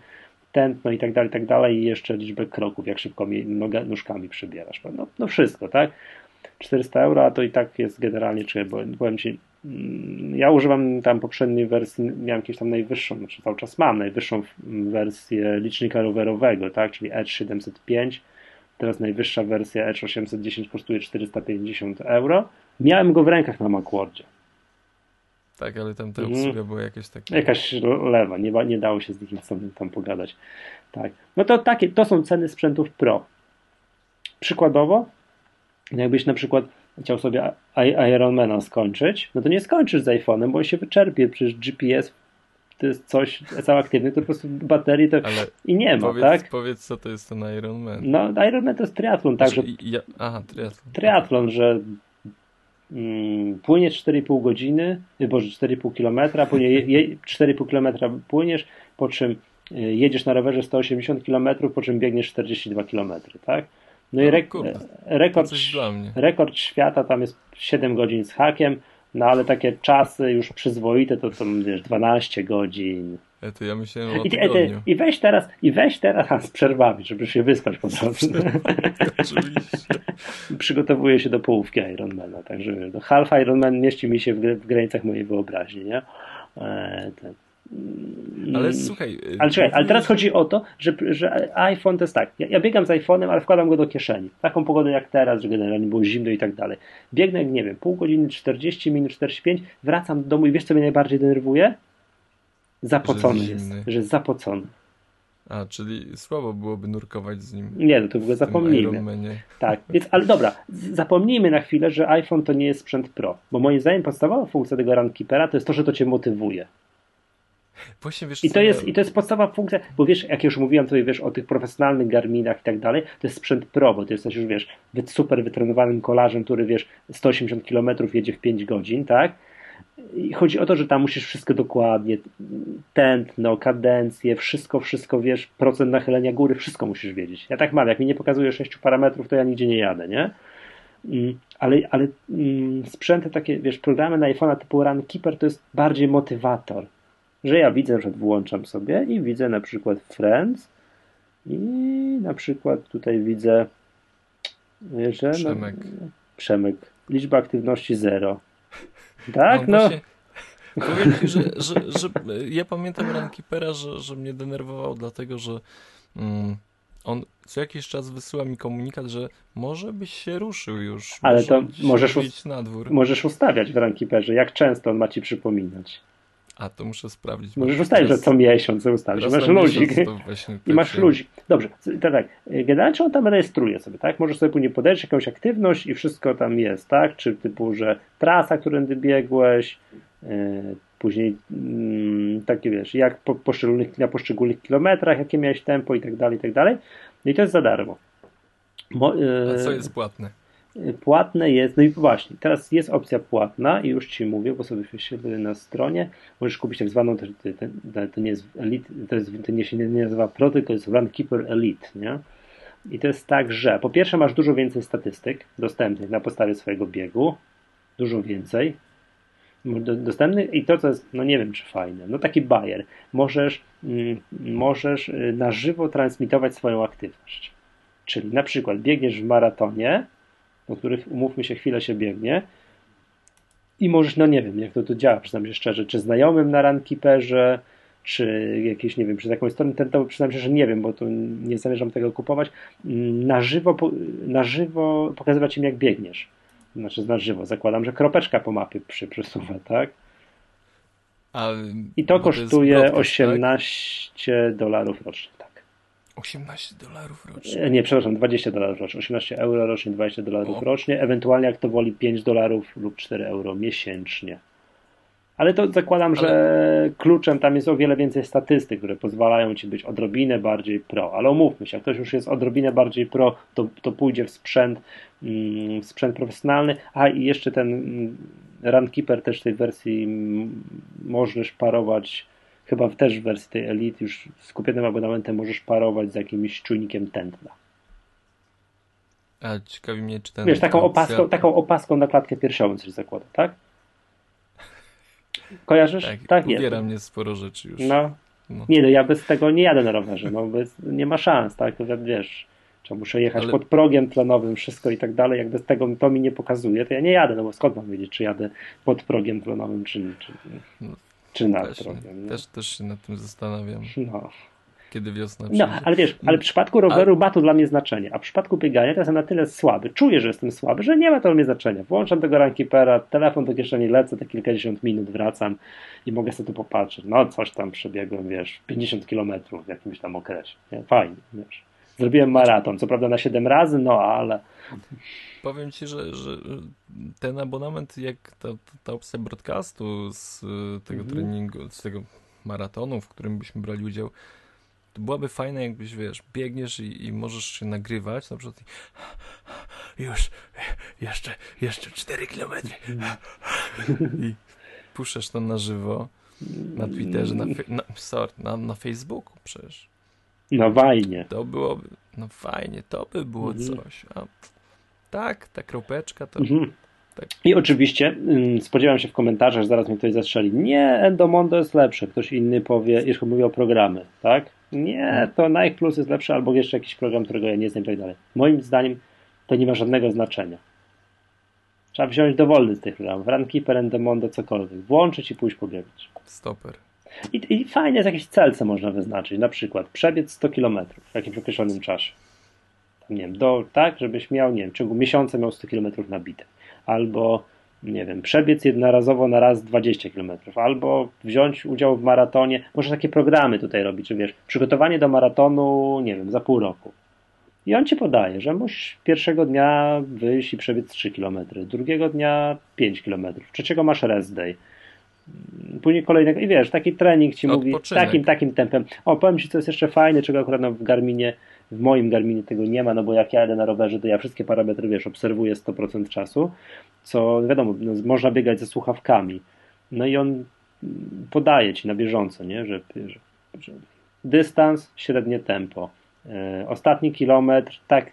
tętno i tak dalej, i tak dalej, i jeszcze liczbę kroków, jak szybko noga, nóżkami przybierasz, no, no wszystko, tak? czterysta euro, a to i tak jest generalnie, czy bo powiem ci, ja używam tam poprzedniej wersji, miałem jakieś tam najwyższą, znaczy cały czas mam najwyższą wersję licznika rowerowego, tak? Czyli Edge siedemset pięć. Teraz najwyższa wersja Edge osiemset dziesięć kosztuje czterysta pięćdziesiąt euro. Miałem go w rękach na Macworldzie. Tak, ale tam ta obsługa mm. była jakaś taka... Jakaś lewa, nie, nie dało się z nikim tam, tam pogadać. Tak. No to takie, to są ceny sprzętów pro. Przykładowo, jakbyś na przykład chciał sobie Ironmana skończyć, no to nie skończysz z iPhone'em, bo on się wyczerpie, przecież G P S to jest coś, cały aktywny, to po prostu baterii to ale i nie ma, powiedz, tak? Powiedz, co to jest ten Ironman. No, Ironman to jest triatlon, tak, znaczy, że... Ja, aha, triatlon. Triatlon, że mm, płyniesz cztery i pół godziny, boże, cztery i pół kilometra, cztery i pół kilometra płyniesz, po czym jedziesz na rowerze sto osiemdziesiąt kilometrów, po czym biegniesz czterdzieści dwa kilometry, tak? No, no i re kurde, rekord, rekord świata tam jest siedem godzin z hakiem. No ale takie czasy już przyzwoite to są, wiesz, dwanaście godzin. E, to ja myślałem o I, e, I weź teraz, i weź teraz z przerwami, żeby się wyspać po prostu. Oczywiście. Przygotowuję się do połówki Ironmana, także no, half Ironman mieści mi się w, w granicach mojej wyobraźni, nie? E, ten, mm, ale słuchaj... Ale, czekaj, ale teraz chodzi o to, że, że iPhone to jest tak, ja, ja biegam z iPhone'em, ale wkładam go do kieszeni. Taką pogodę jak teraz, że generalnie było zimno i tak dalej. Biegnę, nie wiem, pół godziny, czterdzieści minut, czterdzieści pięć, wracam do domu i wiesz, co mnie najbardziej denerwuje? Zapocony że jest, że jest zapocony. A, czyli słabo byłoby nurkować z nim. Nie, no to w ogóle zapomnijmy. Tak, więc, ale dobra, zapomnijmy na chwilę, że iPhone to nie jest sprzęt pro, bo moim zdaniem podstawowa funkcja tego RunKeepera to jest to, że to cię motywuje. Właśnie, wiesz, I, to jest, I to jest podstawa funkcja, bo wiesz, jak już mówiłem tutaj, wiesz, o tych profesjonalnych Garminach i tak dalej, to jest sprzęt pro, bo to jesteś już, wiesz, super wytrenowanym kolarzem, który, wiesz, sto osiemdziesiąt kilometrów jedzie w pięć godzin, tak? I chodzi o to, że tam musisz wszystko dokładnie, tętno, kadencję, wszystko, wszystko, wiesz, procent nachylenia góry, wszystko musisz wiedzieć. Ja tak mam, jak mi nie pokazuje sześciu parametrów, to ja nigdzie nie jadę, nie? Ale, ale sprzęty takie, wiesz, programy na iPhone'a typu RunKeeper to jest bardziej motywator, że ja widzę, na przykład włączam sobie i widzę na przykład Friends i na przykład tutaj widzę, że Przemek, no, Przemek. Liczba aktywności zero. Tak, no. no. Właśnie, powiem ci, że, że, że ja pamiętam RunKeepera, że, że mnie denerwował, dlatego że mm, on co jakiś czas wysyła mi komunikat, że może byś się ruszył już. Ale to możesz, us- na dwór. możesz ustawiać w RunKeeperze, jak często on ma ci przypominać. A to muszę sprawdzić. Możesz ustawić, że co miesiąc ustawisz. Masz luzik. I masz luzik. Dobrze, tak, tak. Generalnie on tam rejestruje sobie, tak? Możesz sobie później podać jakąś aktywność i wszystko tam jest, tak? Czy typu, że trasa, którędy biegłeś, yy, później yy, takie, wiesz, jak po, poszczególnych, na poszczególnych kilometrach, jakie miałeś tempo i tak dalej, i tak dalej. No i to jest za darmo. Bo, yy, A co jest płatne? Płatne jest, no i właśnie, teraz jest opcja płatna i już ci mówię, bo sobie wyświetlę na stronie, możesz kupić tak zwaną, to, to, to nie jest Elite, to, jest, to nie się nie, nie nazywa Pro, tylko jest RunKeeper Elite, nie? I to jest tak, że po pierwsze masz dużo więcej statystyk dostępnych na podstawie swojego biegu, dużo więcej do, dostępnych i to, co jest, no nie wiem, czy fajne, no taki bajer, możesz, mm, możesz na żywo transmitować swoją aktywność, czyli na przykład biegniesz w maratonie, o których, umówmy się, chwilę się biegnie i możesz, no nie wiem, jak to tu działa, przyznam się szczerze, czy znajomym na RunKeeperze, czy jakieś, nie wiem, przez jakąś stronę internetową, przyznam się, że nie wiem, bo tu nie zamierzam tego kupować, na żywo, na żywo pokazywać im, jak biegniesz. Znaczy na żywo, zakładam, że kropeczka po mapie przy, przesuwa, tak? A, I to kosztuje to broadcast, osiemnaście tak? dolarów rocznie, tak. osiemnaście dolarów rocznie. Nie, przepraszam, dwadzieścia dolarów rocznie. osiemnaście euro rocznie, dwadzieścia dolarów o. rocznie. Ewentualnie, jak to woli, pięć dolarów lub cztery euro miesięcznie. Ale to zakładam, ale... że kluczem tam jest o wiele więcej statystyk, które pozwalają ci być odrobinę bardziej pro. Ale umówmy się, jak ktoś już jest odrobinę bardziej pro, to, to pójdzie w sprzęt, w sprzęt profesjonalny. A i jeszcze ten RunKeeper też w tej wersji możesz parować. Chyba też w wersji tej Elite już z kupionym abonamentem możesz parować z jakimś czujnikiem tętna. A ciekawi mnie, czy ten... Wiesz, taką opaską, taką opaską na klatkę piersiową coś zakłada, tak? Kojarzysz? Tak, tak ubiera jest. Mnie sporo rzeczy już. No. No. Nie, no ja bez tego nie jadę na rowerze, no bez, nie ma szans, tak? To wiesz, czy muszę jechać Ale... pod progiem tlenowym, wszystko i tak dalej, jak bez tego to mi nie pokazuje, to ja nie jadę, no bo skąd mam wiedzieć, czy jadę pod progiem tlenowym, czy nie. Czy... No. Czy na drogiem, też, też się nad tym zastanawiam. No. Kiedy wiosna przyjdzie. No, ale wiesz, ale w przypadku roweru ale... ma to dla mnie znaczenie, a w przypadku biegania to jestem na tyle słaby, czuję, że jestem słaby, że nie ma to dla mnie znaczenia. Włączam tego RunKeepera, telefon do kieszeni, lecę, te kilkadziesiąt minut wracam i mogę sobie tu popatrzeć. No coś tam przebiegłem, wiesz, pięćdziesiąt kilometrów w jakimś tam okresie. Nie? Fajnie, wiesz. Zrobiłem maraton, co prawda na siedem razy, no ale... Powiem ci, że, że ten abonament, jak ta, ta opcja broadcastu z tego mm-hmm. treningu, z tego maratonu, w którym byśmy brali udział, to byłaby fajna, jakbyś, wiesz, biegniesz i, i możesz się nagrywać, na przykład i... już, jeszcze, jeszcze cztery kilometry mm. i puszczasz to na żywo, na Twitterze, na, fe... na, sorry, na, na Facebooku przecież. No fajnie. To byłoby, no fajnie, to by było mhm. coś. A tak, ta kropeczka to... Mhm. Tak. I oczywiście spodziewam się w komentarzach, że zaraz mnie ktoś zastrzeli. Nie, Endomondo jest lepsze. Ktoś inny powie, jeśli mówi o programy, tak? Nie, to Nike Plus jest lepsze, albo jeszcze jakiś program, którego ja nie znam i tak dalej. Moim zdaniem to nie ma żadnego znaczenia. Trzeba wziąć dowolny z tych programów. RunKeeper, Endomondo, cokolwiek. Włączyć i pójść pobiegać. Stoper. I, I fajne jest jakiś cel, co można wyznaczyć, na przykład przebiec sto kilometrów w jakimś określonym czasie. Nie wiem, do, tak, żebyś miał, nie wiem, w ciągu miesiąca miał sto kilometrów nabite. Albo, nie wiem, przebiec jednorazowo na raz dwadzieścia kilometrów. Albo wziąć udział w maratonie. Możesz takie programy tutaj robić, czy wiesz, przygotowanie do maratonu, nie wiem, za pół roku. I on ci podaje, że musisz pierwszego dnia wyjść i przebiec trzy kilometry, drugiego dnia pięć kilometrów, trzeciego masz rest day. Później kolejnego, i wiesz, taki trening ci mówi takim, takim tempem. O, powiem ci, co jest jeszcze fajne, czego akurat w Garminie, w moim Garminie tego nie ma, no bo jak ja jadę na rowerze, to ja wszystkie parametry, wiesz, obserwuję sto procent czasu, co wiadomo, no, można biegać ze słuchawkami. No i on podaje ci na bieżąco, nie, że, że, że dystans, średnie tempo, e, ostatni kilometr, tak,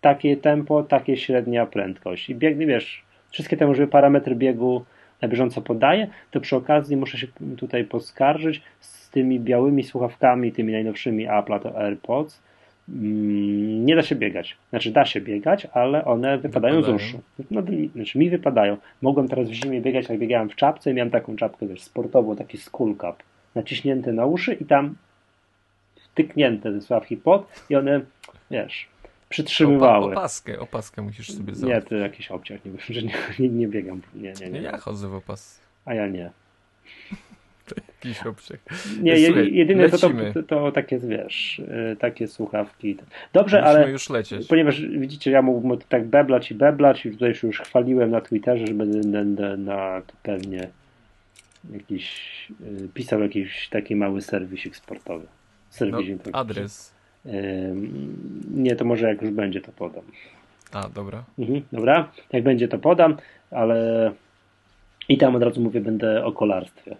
takie tempo, takie średnia prędkość. I biegnie, wiesz, wszystkie te możliwe parametry biegu na bieżąco podaję, to przy okazji muszę się tutaj poskarżyć z tymi białymi słuchawkami, tymi najnowszymi Apple, to AirPods, mm, nie da się biegać. Znaczy da się biegać, ale one wypadają, wypadają. z uszu. No, znaczy mi wypadają. Mogłem teraz w zimie biegać, jak biegałem w czapce i miałem taką czapkę, wiesz, sportową, taki skull cap, naciśnięte na uszy i tam wtyknięte te słuchawki pod i one, wiesz, przytrzymywały. Opa, opaskę, opaskę musisz sobie zrobić. Nie, to jakiś obciach, nie wiem, że nie, nie, nie biegam. Nie, nie, nie. Ja chodzę w opasce. A ja nie. To jakiś obciach. Nie, Słuchaj, jedyne to, to, to, to takie, wiesz, takie słuchawki. Dobrze, musimy, ale już lecieć. Ponieważ widzicie, ja mógłbym tak beblać i beblać i tutaj już chwaliłem na Twitterze, że będę na pewnie jakiś, pisał jakiś taki mały serwisik sportowy. Serwisik, no, adres. Nie, to może jak już będzie, to podam. A, dobra. Mhm, dobra, jak będzie, to podam, ale i tam od razu mówię, będę o kolarstwie.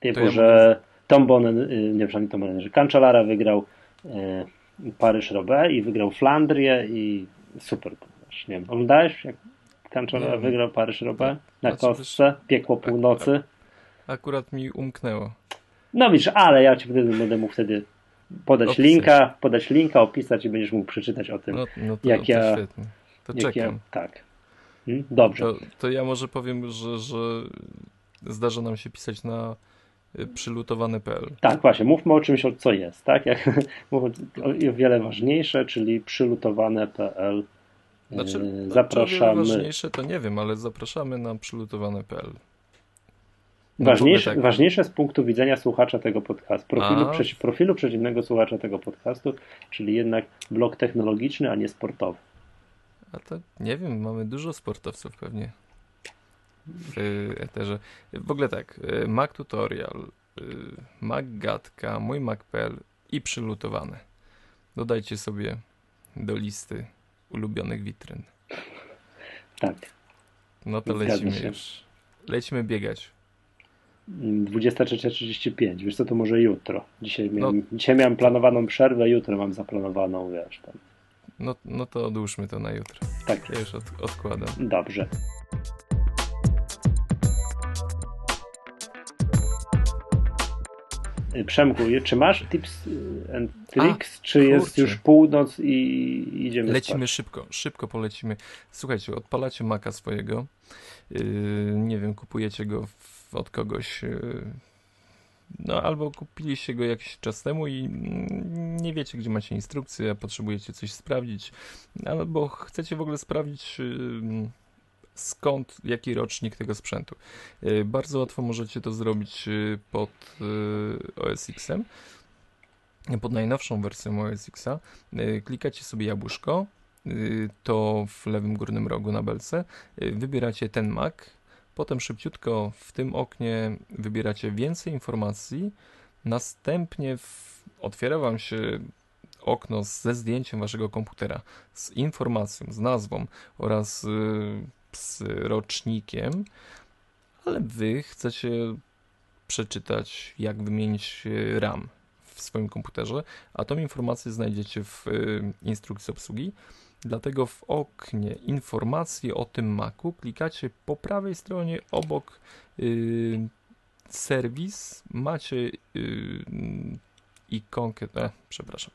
Typu, ja że mówię... Tom Bonen, nie wiem, Tom Bonen, że Kancellara wygrał Paris-Roubaix i wygrał Flandrię i super. Nie wiem, oglądałeś, jak Kancellara wygrał Paris-Roubaix na znaczy, kostce, piekło północy? Akurat mi umknęło. No widzisz, ale ja ci będę mógł wtedy podać opisać. linka, podać linka, opisać i będziesz mógł przeczytać o tym, no, no to, jak to ja... Świetnie. To jak czekam. Ja, tak. Hmm? Dobrze. To, to ja może powiem, że, że zdarza nam się pisać na przylutowane kropka pe el. Tak, właśnie. Mówmy o czymś, o co jest, tak? Jak, mówmy o wiele ważniejsze, czyli przylutowane kropka pe el. Znaczy, zapraszamy. Znaczy, ważniejsze to nie wiem, ale zapraszamy na przylutowane kropka pe el. No ważniejsze, tak. ważniejsze z punktu widzenia słuchacza tego podcastu, profilu, przeci, profilu przeciwnego słuchacza tego podcastu, czyli jednak blog technologiczny, a nie sportowy. A to nie wiem, mamy dużo sportowców pewnie w eterze. W ogóle tak, Mac tutorial, Magadka, mój Mac.pl i przylutowane. Dodajcie sobie do listy ulubionych witryn. Tak. No to lecimy już. Lecimy biegać. dwudziesta trzecia trzydzieści pięć, wiesz co, to może jutro. Dzisiaj miałem, no, dzisiaj miałem planowaną przerwę, jutro mam zaplanowaną, wiesz tam. No, no to odłóżmy to na jutro. Tak. Ja już od, odkładam. Dobrze. Przemku, czy masz tips and tricks, A, czy kurczę. Jest już północ i idziemy Lecimy spać. szybko, szybko polecimy. Słuchajcie, odpalacie Maca swojego, yy, nie wiem, kupujecie go w od kogoś, no albo kupiliście go jakiś czas temu i nie wiecie, gdzie macie instrukcję, potrzebujecie coś sprawdzić, albo chcecie w ogóle sprawdzić, skąd, jaki rocznik tego sprzętu. Bardzo łatwo możecie to zrobić pod O S X-em, pod najnowszą wersją O S X-a. Klikacie sobie jabłuszko, to w lewym górnym rogu na belce, wybieracie ten Mac. Potem szybciutko w tym oknie wybieracie więcej informacji. Następnie w... otwiera wam się okno ze zdjęciem waszego komputera, z informacją, z nazwą oraz yy, z rocznikiem. Ale wy chcecie przeczytać, jak wymienić RAM w swoim komputerze, a tą informację znajdziecie w yy, instrukcji obsługi. Dlatego w oknie informacji o tym Macu klikacie po prawej stronie obok yy, serwis, macie yy, ikonkę, e, przepraszam,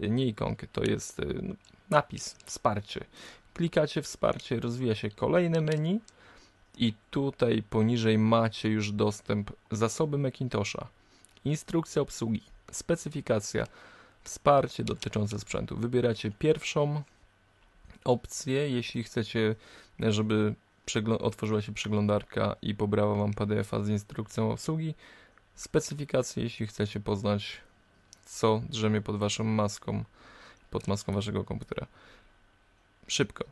nie ikonkę, to jest yy, napis, wsparcie. Klikacie wsparcie, rozwija się kolejne menu i tutaj poniżej macie już dostęp zasoby Macintosha, instrukcja obsługi, specyfikacja, wsparcie dotyczące sprzętu. Wybieracie pierwszą opcje, jeśli chcecie, żeby otworzyła się przeglądarka i pobrała wam P D F-a z instrukcją obsługi. Specyfikacje, jeśli chcecie poznać, co drzemie pod waszą maską, pod maską waszego komputera. Szybko.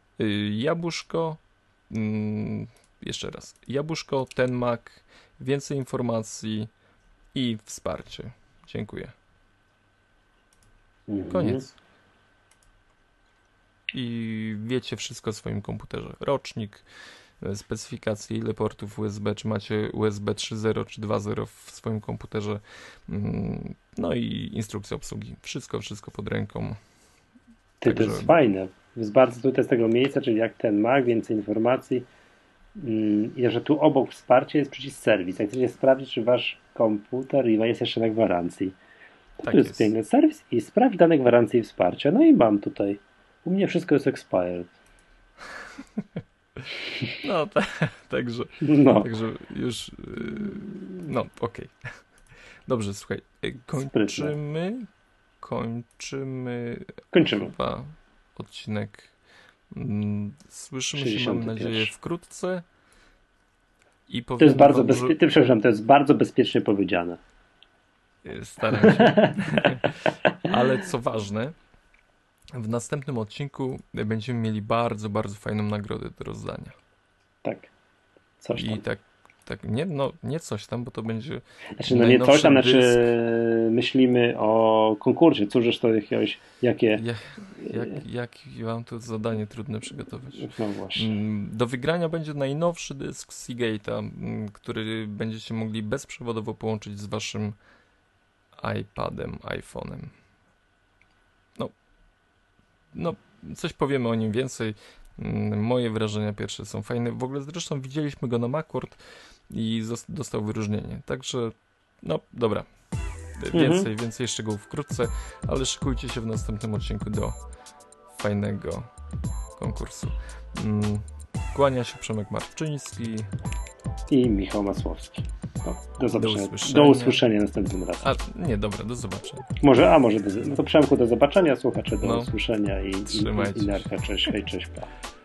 Jabłuszko, jeszcze raz, jabłuszko, ten Mac, więcej informacji i wsparcie. Dziękuję. Koniec. I wiecie wszystko o swoim komputerze. Rocznik, specyfikacje, ile portów U S B, czy macie U S B trzy zero czy dwa zero w swoim komputerze. No i instrukcja obsługi. Wszystko, wszystko pod ręką. Ty, Także... to jest fajne. Jest bardzo tutaj z tego miejsca, czyli jak ten Mac, więcej informacji. I że tu obok wsparcie jest przycisk serwis. Jak chcecie sprawdzić, czy wasz komputer jest jeszcze na gwarancji. To tak tu jest, jest piękny serwis i sprawdź dane gwarancji i wsparcia. No i mam tutaj. U mnie wszystko jest expired. No tak, także, no. także już, no okej. Okay. Dobrze, słuchaj, kończymy, Sprytne. kończymy, kończymy chyba odcinek. Słyszymy sześćdziesiąty pierwszy. Się, mam nadzieję, wkrótce. I to jest bardzo wam, bezpie... że... Ty, przepraszam, to jest bardzo bezpiecznie powiedziane. Staram się. Ale co ważne, w następnym odcinku będziemy mieli bardzo, bardzo fajną nagrodę do rozdania. Tak. Coś tam. I tak, tak nie, no, nie coś tam, bo to będzie... Znaczy, no nie coś tam, dysk. Znaczy myślimy o konkursie. Cóż, to jakieś... Jakie... Ja, jak, jak wam to zadanie trudne przygotować. No właśnie. Do wygrania będzie najnowszy dysk Seagate'a, który będziecie mogli bezprzewodowo połączyć z waszym iPadem, iPhone'em. No, coś powiemy o nim więcej. Moje wrażenia pierwsze są fajne. W ogóle zresztą widzieliśmy go na Macworld i dostał wyróżnienie. Także, no dobra. Więcej, mhm. więcej szczegółów wkrótce, ale szykujcie się w następnym odcinku do fajnego konkursu. Kłania się Przemek Marczyński i Michał Masłowski. Do zobaczenia. Do usłyszenia. Do usłyszenia następnym razem. A, nie, dobra, do zobaczenia. Może, a może do, no to Przemku, do zobaczenia, słuchacze, do no. usłyszenia i, i, i narka, cześć, hej, cześć, pa.